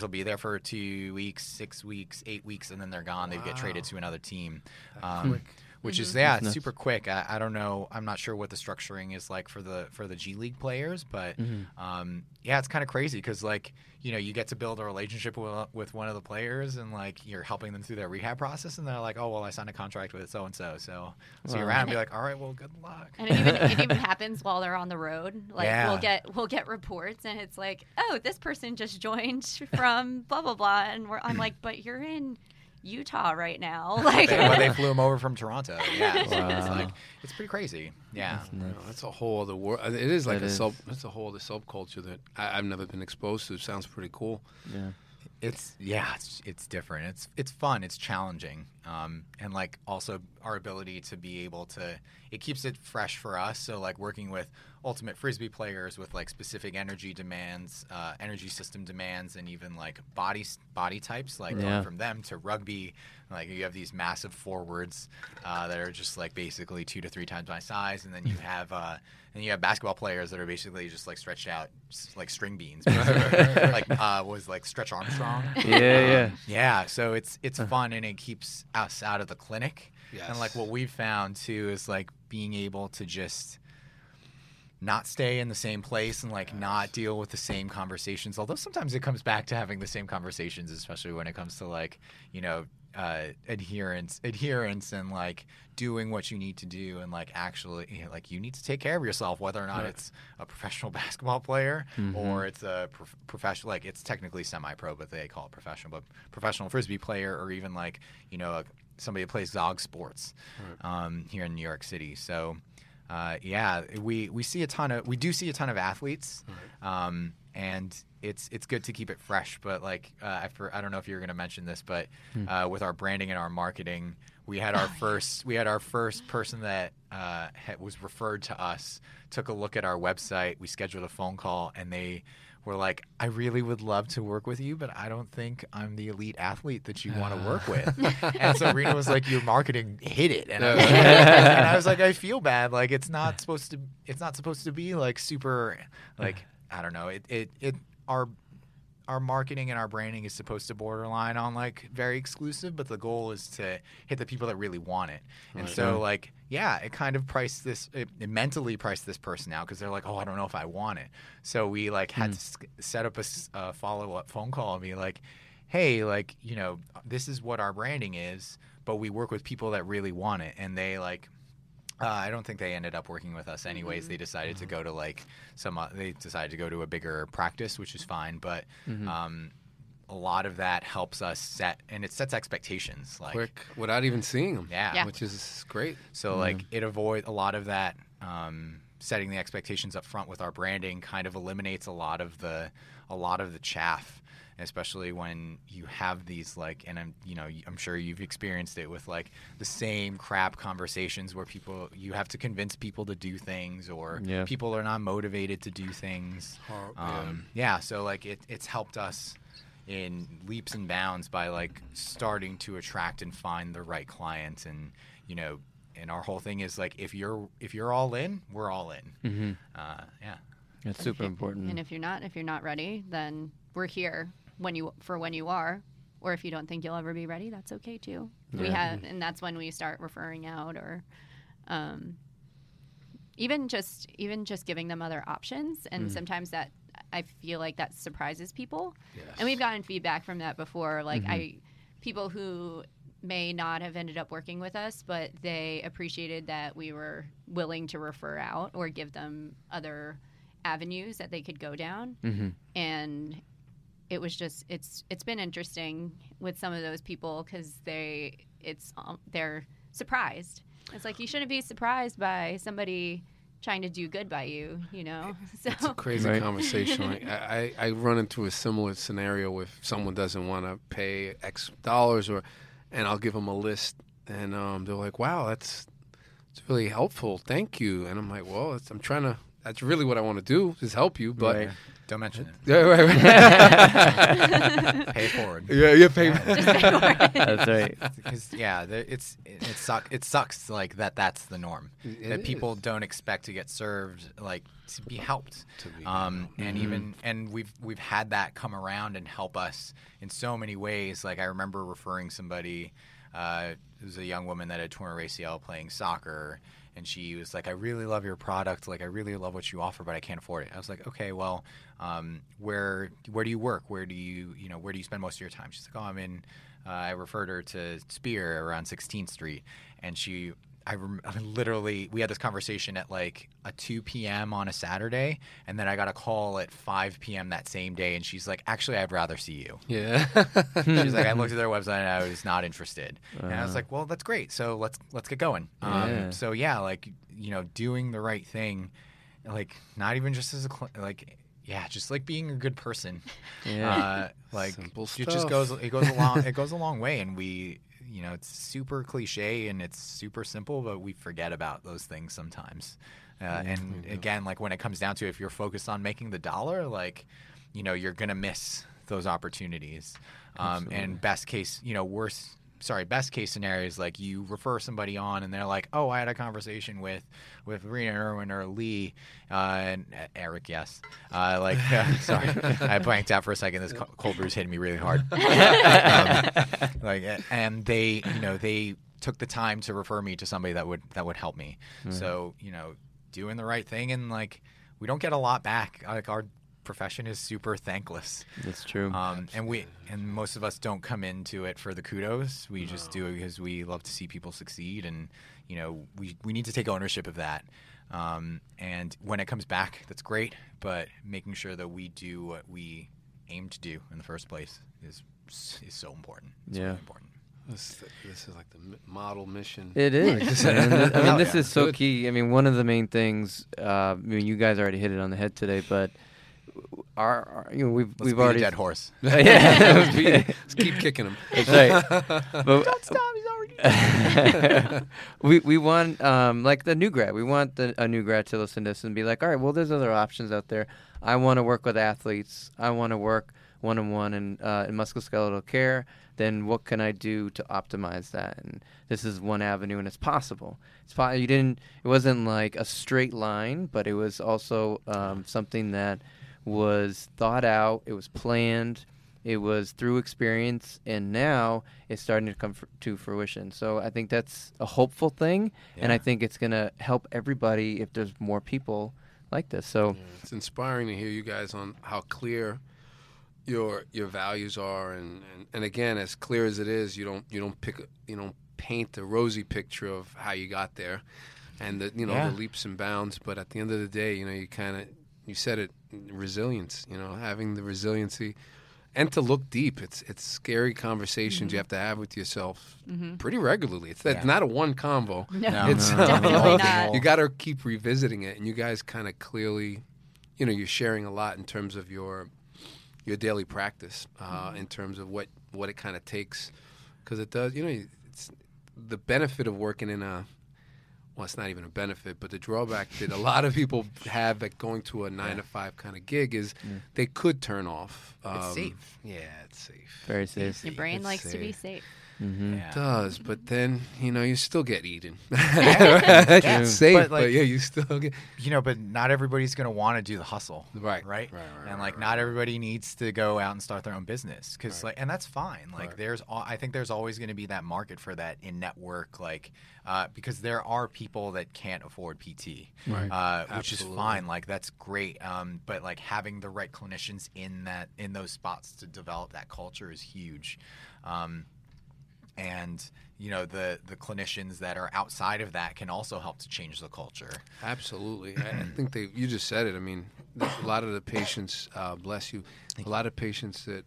will be there for 2 weeks, 6 weeks, 8 weeks, and then they're gone. Wow. They get traded to another team, which is it's nuts. Super quick. I don't know. I'm not sure what the structuring is like for the G League players, but it's kind of crazy because like you know you get to build a relationship with one of the players, and like you're helping them through their rehab process, and they're like, oh well, I signed a contract with so and so, so you're around and be like, all right, well, good luck. And it even happens while they're on the road. Like we'll get reports, and it's like, oh, this person just joined from blah blah blah, and I'm like, but you're in Utah right now. Like they flew him over from Toronto. Yeah, so it's like it's pretty crazy. Yeah, that's a whole other world. It is like It's a whole other subculture that I've never been exposed to. It sounds pretty cool. Yeah. It's different. It's fun. It's challenging, and like also our ability to be able to. It keeps it fresh for us. So like working with ultimate frisbee players with like specific energy demands, energy system demands, and even like body types. Like going from them to rugby, like you have these massive forwards that are just like basically 2 to 3 times my size, and then you have. And you have basketball players that are basically just like stretched out, like string beans. Like was like Stretch Armstrong. Yeah. So it's fun, and it keeps us out of the clinic. Yes. And like what we've found too is like being able to just not stay in the same place and like not deal with the same conversations. Although sometimes it comes back to having the same conversations, especially when it comes to like you know adherence, and like doing what you need to do, and like actually, you know, like you need to take care of yourself, whether or not it's a professional basketball player or it's a professional, like it's technically semi-pro, but they call it professional, but professional frisbee player, or even like you know somebody who plays Zog Sports here in New York City. So we do see a ton of athletes, and. It's good to keep it fresh, but like I don't know if you're going to mention this, but with our branding and our marketing, we had our first person that was referred to us, took a look at our website, we scheduled a phone call, and they were like, I really would love to work with you, but I don't think I'm the elite athlete that you want to work with. And so Rena was like, your marketing hit it. And I was like, I feel bad. Like it's not supposed to be like super, like, I don't know. Our our marketing and our branding is supposed to borderline on like very exclusive, but the goal is to hit the people that really want it. And right, so like, yeah, it kind of priced this, it mentally priced this person out because they're like, oh, I don't know if I want it. So we like had to set up a follow-up phone call and be like, hey, like, you know, this is what our branding is, but we work with people that really want it. And they like, I don't think they ended up working with us anyways. They decided to go to like some, they decided to go to a bigger practice, which is fine. But a lot of that helps us set, and it sets expectations. Like, quick, without even seeing them. Yeah. Which is great. So like it avoids a lot of that, setting the expectations up front with our branding kind of eliminates a lot of the chaff, especially when you have these like, and I'm sure you've experienced it with like the same crap conversations where people, you have to convince people to do things or people are not motivated to do things. So like it's helped us in leaps and bounds by like starting to attract and find the right clients. And, you know, and our whole thing is like, if you're all in, we're all in. That's super important. And if you're not ready, then we're here when you are, or if you don't think you'll ever be ready, that's okay too. Yeah. And that's when we start referring out, or even just giving them other options. And sometimes that, I feel like that surprises people. Yes. And we've gotten feedback from that before, like people who may not have ended up working with us, but they appreciated that we were willing to refer out or give them other avenues that they could go down. And it was just, it's been interesting with some of those people because they're surprised. It's like, you shouldn't be surprised by somebody trying to do good by you, you know? So. It's a crazy conversation. Like, I run into a similar scenario if someone doesn't want to pay X dollars, and I'll give them a list, and they're like, wow, that's really helpful. Thank you. And I'm like, well, that's really what I want to do, is help you, but... Yeah. Don't mention it. Yeah, right. Pay forward. Yeah, pay forward. That's right. Because it sucks like that. That's the norm. That people don't expect to get served, like to be helped. And we've had that come around and help us in so many ways. Like I remember referring somebody. It was a young woman that had torn her ACL playing soccer, and she was like, I really love your product. Like, I really love what you offer, but I can't afford it. I was like, okay, well, where do you work? Where do you spend most of your time? She's like, oh, I'm in, I referred her to Spear around 16th Street. And she, we had this conversation at like a 2 p.m. on a Saturday, and then I got a call at 5 p.m. that same day, and she's like, actually, I'd rather see you. Yeah. She's like, I looked at their website, and I was not interested. And I was like, well, that's great. So let's get going. So, like, you know, doing the right thing, like not even just as just like being a good person. Yeah. Like simple stuff. It goes a long way, and you know, it's super cliche and it's super simple, but we forget about those things sometimes. And again, like when it comes down to it, if you're focused on making the dollar, like, you know, you're going to miss those opportunities. And best case scenario is like you refer somebody on and they're like, oh, I had a conversation with Rena, Erwin, or Lee, and Eric, yes. Sorry, I blanked out for a second. This cold brew's hitting me really hard. And they, you know, they took the time to refer me to somebody that would help me. Mm-hmm. So, you know, doing the right thing, and like, we don't get a lot back. Like our profession is super thankless. That's true. And most of us don't come into it for the kudos. We just do it because we love to see people succeed, and you know, we need to take ownership of that. And when it comes back, that's great, but making sure that we do what we aim to do in the first place is so important. It's really important. This is like the model mission. It is. This is so key. I mean, one of the main things. You guys already hit it on the head today, but. We've already dead horse. Let's keep kicking him. That's right. But don't stop. He's already. we want the new grad. We want a new grad to listen to this and be like, all right, well, there's other options out there. I want to work with athletes. I want to work one-on-one in musculoskeletal care. Then what can I do to optimize that? And this is one avenue, and it's possible. It wasn't like a straight line, but it was also something that was thought out, it was planned, it was through experience, and now it's starting to come to fruition. So I think that's a hopeful thing, and I think it's going to help everybody if there's more people like this. So it's inspiring to hear you guys on how clear your values are, and again, as clear as it is, you don't paint a rosy picture of how you got there, and the leaps and bounds. But at the end of the day, you said it, resilience. Having the resiliency. And to look deep, it's scary conversations you have to have with yourself pretty regularly. It's not a one convo. No. It's definitely not. You got to keep revisiting it, and you guys kind of clearly, you're sharing a lot in terms of your daily practice, in terms of what it kind of takes, because it does. It's the benefit of working in a. Well, it's not even a benefit, but the drawback that a lot of people have at going to a 9-to-5 kind of gig is they could turn off. It's safe. Yeah, it's safe. Very safe. Your brain likes to be safe. Mm-hmm. Yeah. It does, but then, you still get eaten. It's safe, but you still get... but not everybody's going to want to do the hustle, right? Right, not everybody needs to go out and start their own business, cause, and that's fine. I think there's always going to be that market for that in-network, because there are people that can't afford PT, which is fine. That's great, but, having the right clinicians in those spots to develop that culture is huge. And the clinicians that are outside of that can also help to change the culture. Absolutely. I think you just said it. I mean, a lot of the patients, bless you, a lot of patients that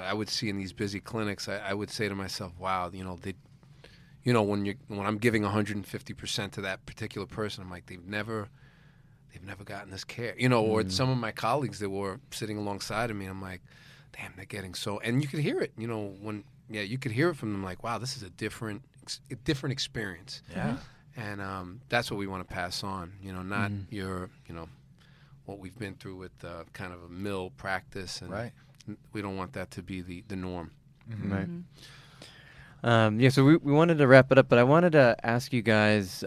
I would see in these busy clinics, I would say to myself, wow, when I'm giving 150% to that particular person, I'm like, they've never gotten this care, or some of my colleagues that were sitting alongside of me, I'm like, damn, they're getting so, and you could hear it, you could hear it from them, wow, this is a different experience. Yeah. And that's what we want to pass on, not what we've been through with kind of a mill practice, and we don't want that to be the norm. Mm-hmm. Right. Mm-hmm. So we wanted to wrap it up, but I wanted to ask you guys,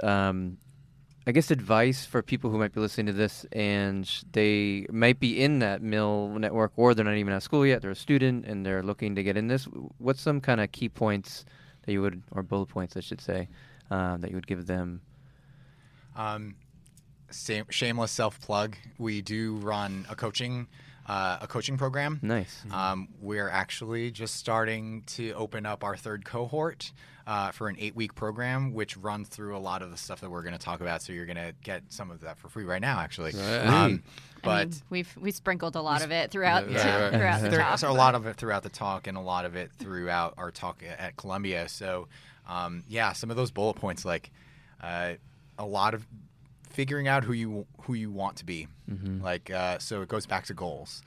I guess, advice for people who might be listening to this and they might be in that mill network, or they're not even out of school yet, they're a student and they're looking to get in this. What's some kind of key points that you would, or bullet points, I should say, that you would give them? Shameless self-plug. We do run a coaching program. Nice. We're actually just starting to open up our third cohort for an 8-week program, which runs through a lot of the stuff that we're going to talk about. So you're going to get some of that for free right now, actually. Right. We sprinkled a lot of it throughout throughout the talk. So a lot of it throughout the talk, and a lot of it throughout our talk at Columbia. So some of those bullet points, a lot of figuring out who you want to be. Mm-hmm. So it goes back to goals,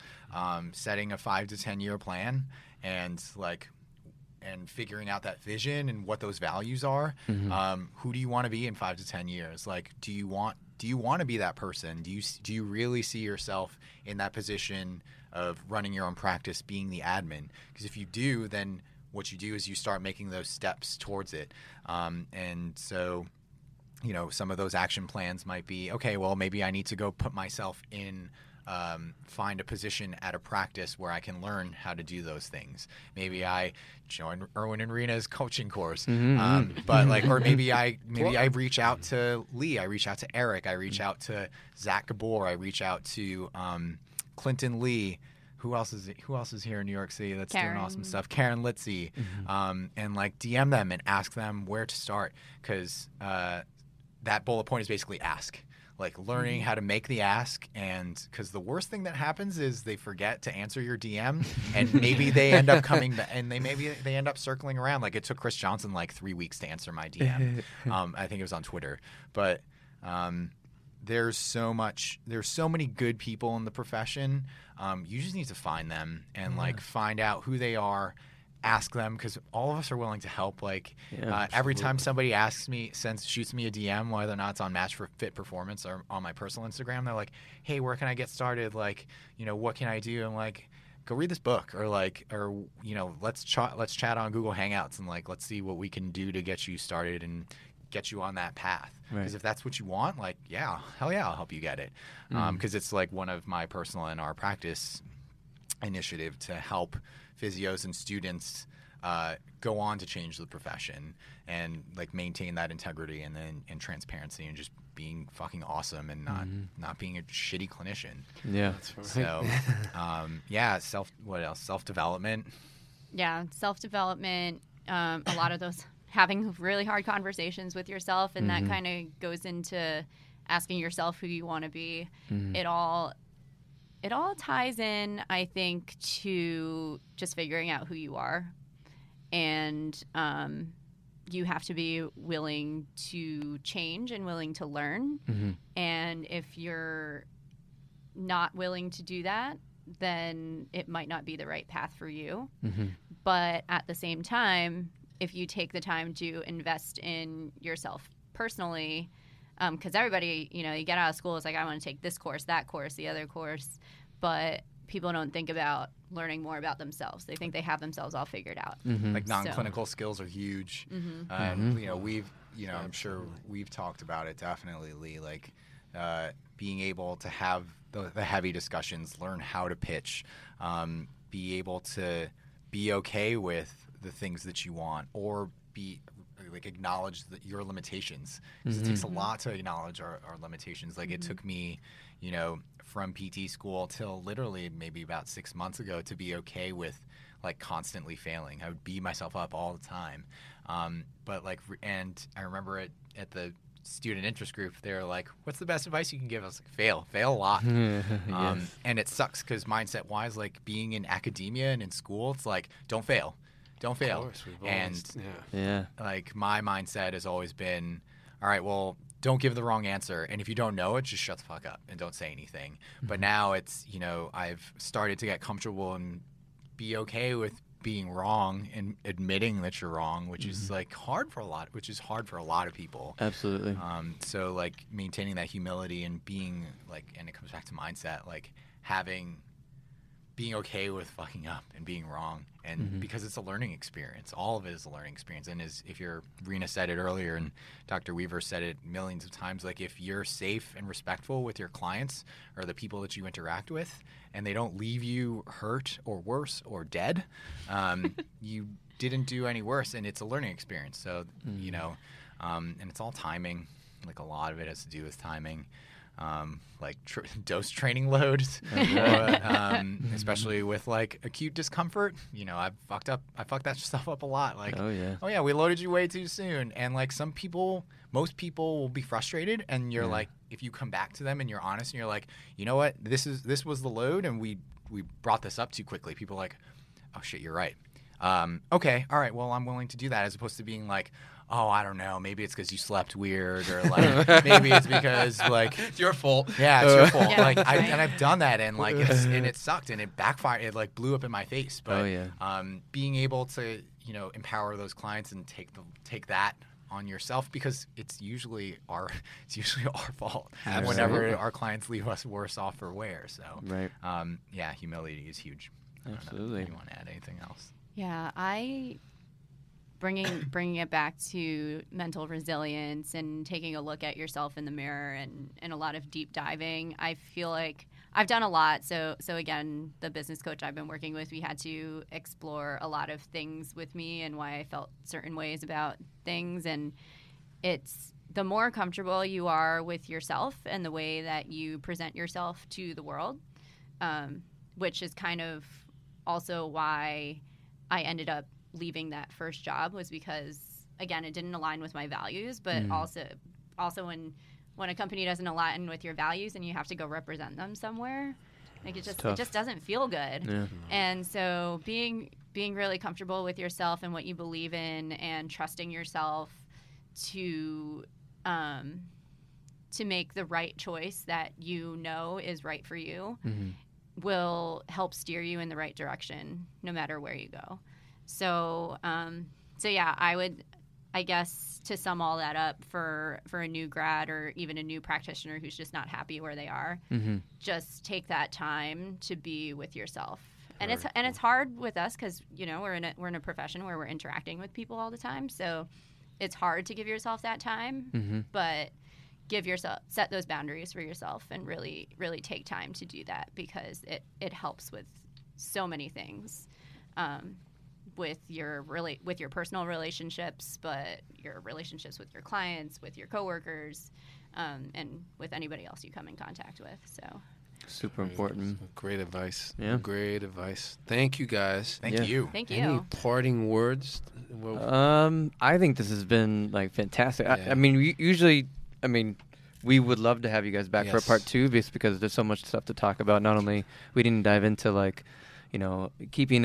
setting a 5 to 10 year plan, and figuring out that vision and what those values are. Mm-hmm. Who do you want to be in 5 to 10 years? Do you want to be that person? Do you really see yourself in that position of running your own practice, being the admin? Because if you do, then what you do is you start making those steps towards it. And so, some of those action plans might be, okay, well, maybe I need to go put myself in, find a position at a practice where I can learn how to do those things. Maybe I join Erwin and Rena's coaching course. Mm-hmm. Or maybe I reach out to Lee, I reach out to Eric, I reach out to Zach Gabor, I reach out to Clinton Lee. Who else is here in New York City that's doing awesome stuff? Karen Litzy. Mm-hmm. And DM them and ask them where to start, because that bullet point is basically ask, learning how to make the ask. And because the worst thing that happens is they forget to answer your DM, and maybe they end up coming back, and they end up circling around. It took Chris Johnson 3 weeks to answer my DM. I think it was on Twitter, but there's so many good people in the profession. You just need to find them and find out who they are. Ask them, because all of us are willing to help. Every time somebody asks me, shoots me a DM, whether or not it's on MatchFit Performance or on my personal Instagram, they're like, "Hey, where can I get started? What can I do?" I'm like, "Go read this book," or let's chat on Google Hangouts and let's see what we can do to get you started and get you on that path. Because if that's what you want, like, yeah, hell yeah, I'll help you get it. Because it's like one of my personal and our practice initiative to help physios and students go on to change the profession and like maintain that integrity and then and transparency and just being fucking awesome and not being a shitty clinician. Yeah. That's right. So self-development. Yeah, self-development. A lot of those having really hard conversations with yourself, and that kind of goes into asking yourself who you want to be. It all ties in, I think, to just figuring out who you are. And you have to be willing to change and willing to learn. And if you're not willing to do that, then it might not be the right path for you. But at the same time, if you take the time to invest in yourself personally, because everybody, you know, you get out of school, it's like, I want to take this course, that course, the other course. But people don't think about learning more about themselves. They think they have themselves all figured out. Like non-clinical skills are huge. You know, I'm sure we've talked about it definitely, Lee, like being able to have the heavy discussions, learn how to pitch, be able to be okay with the things that you want, or be like acknowledge your limitations. Because it takes a lot to acknowledge our limitations. Like it took me, you know, from PT school till literally maybe about 6 months ago to be okay with like constantly failing. I would beat myself up all the time. But like, and I remember at the student interest group, they're like, what's the best advice you can give us? Like, fail a lot. And it sucks because mindset wise, like being in academia and in school, it's like, don't fail. Of course, like my mindset has always been, all right, well, don't give the wrong answer. And if you don't know it, just shut the fuck up and don't say anything. But now it's, you know, I've started to get comfortable and be okay with being wrong and admitting that you're wrong, which is like hard for a lot of people. Absolutely. So like maintaining that humility and being like, and it comes back to mindset, like being okay with fucking up and being wrong. And because it's a learning experience, all of it is a learning experience. And if you're, Rena said it earlier and Dr. Weaver said it millions of times, like if you're safe and respectful with your clients or the people that you interact with, and they don't leave you hurt or worse or dead, you didn't do any worse, and it's a learning experience. So, you know, and it's all timing, like a lot of it has to do with timing. Like dose training loads, especially with like acute discomfort. You know, I fucked that stuff up a lot. Like, oh yeah, we loaded you way too soon. And like most people will be frustrated. And you're like, if you come back to them and you're honest and you're like, you know what, this was the load, and we brought this up too quickly. People are like, oh shit, you're right. Okay, all right, well, I'm willing to do that, as opposed to being like, oh, I don't know, maybe it's because you slept weird, or like maybe it's because like it's your fault. Yeah, it's your fault. Yeah, like I've done that, and like it sucked, and it backfired. It like blew up in my face. But being able to, you know, empower those clients and take that on yourself, because it's usually our fault. Absolutely. Whenever our clients leave us worse off for wear. So humility is huge. Absolutely. Do you want to add anything else? Yeah, Bringing it back to mental resilience and taking a look at yourself in the mirror and a lot of deep diving. I feel like I've done a lot. So again, the business coach I've been working with, we had to explore a lot of things with me and why I felt certain ways about things. And it's the more comfortable you are with yourself and the way that you present yourself to the world, which is kind of also why I ended up leaving that first job, was because, again, it didn't align with my values, but also when a company doesn't align with your values and you have to go represent them somewhere, like it just doesn't feel good. Yeah. And so being really comfortable with yourself and what you believe in, and trusting yourself to make the right choice that you know is right for you will help steer you in the right direction no matter where you go. So yeah, I guess to sum all that up for a new grad or even a new practitioner who's just not happy where they are, just take that time to be with yourself. And it's hard with us because, you know, we're in a profession where we're interacting with people all the time. So it's hard to give yourself that time, mm-hmm. but give yourself, set those boundaries for yourself and really, really take time to do that, because it helps with so many things, with your personal relationships, but your relationships with your clients, with your coworkers, and with anybody else you come in contact with. So super important. Great advice. Yeah. Great advice. Thank you guys. Thank you. Thank you. Any parting words? I think this has been fantastic. Yeah. I mean, we would love to have you guys back for a part two, just because there's so much stuff to talk about. Not only we didn't dive into keeping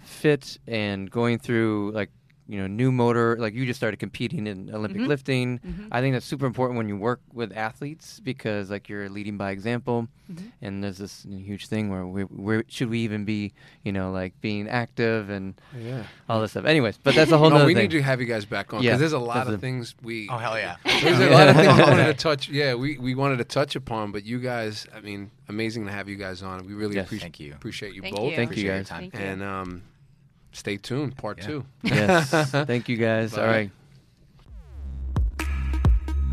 fit and going through new motor, you just started competing in Olympic mm-hmm. lifting. Mm-hmm. I think that's super important when you work with athletes, because you're leading by example, mm-hmm. and there's this huge thing where should we even be, being active and all this stuff. Anyways, but that's a whole other thing. We need to have you guys back on, because there's a lot of things we... Oh, hell yeah. There's a lot of things we wanted to touch. Yeah, we wanted to touch upon, but you guys, I mean, amazing to have you guys on. We really appreciate you both. Thank you guys. Thank you. And, stay tuned, part two. Yes. Thank you, guys. Bye. All right.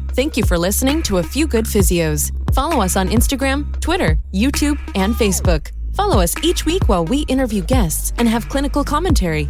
Thank you for listening to A Few Good Physios. Follow us on Instagram, Twitter, YouTube, and Facebook. Follow us each week while we interview guests and have clinical commentary.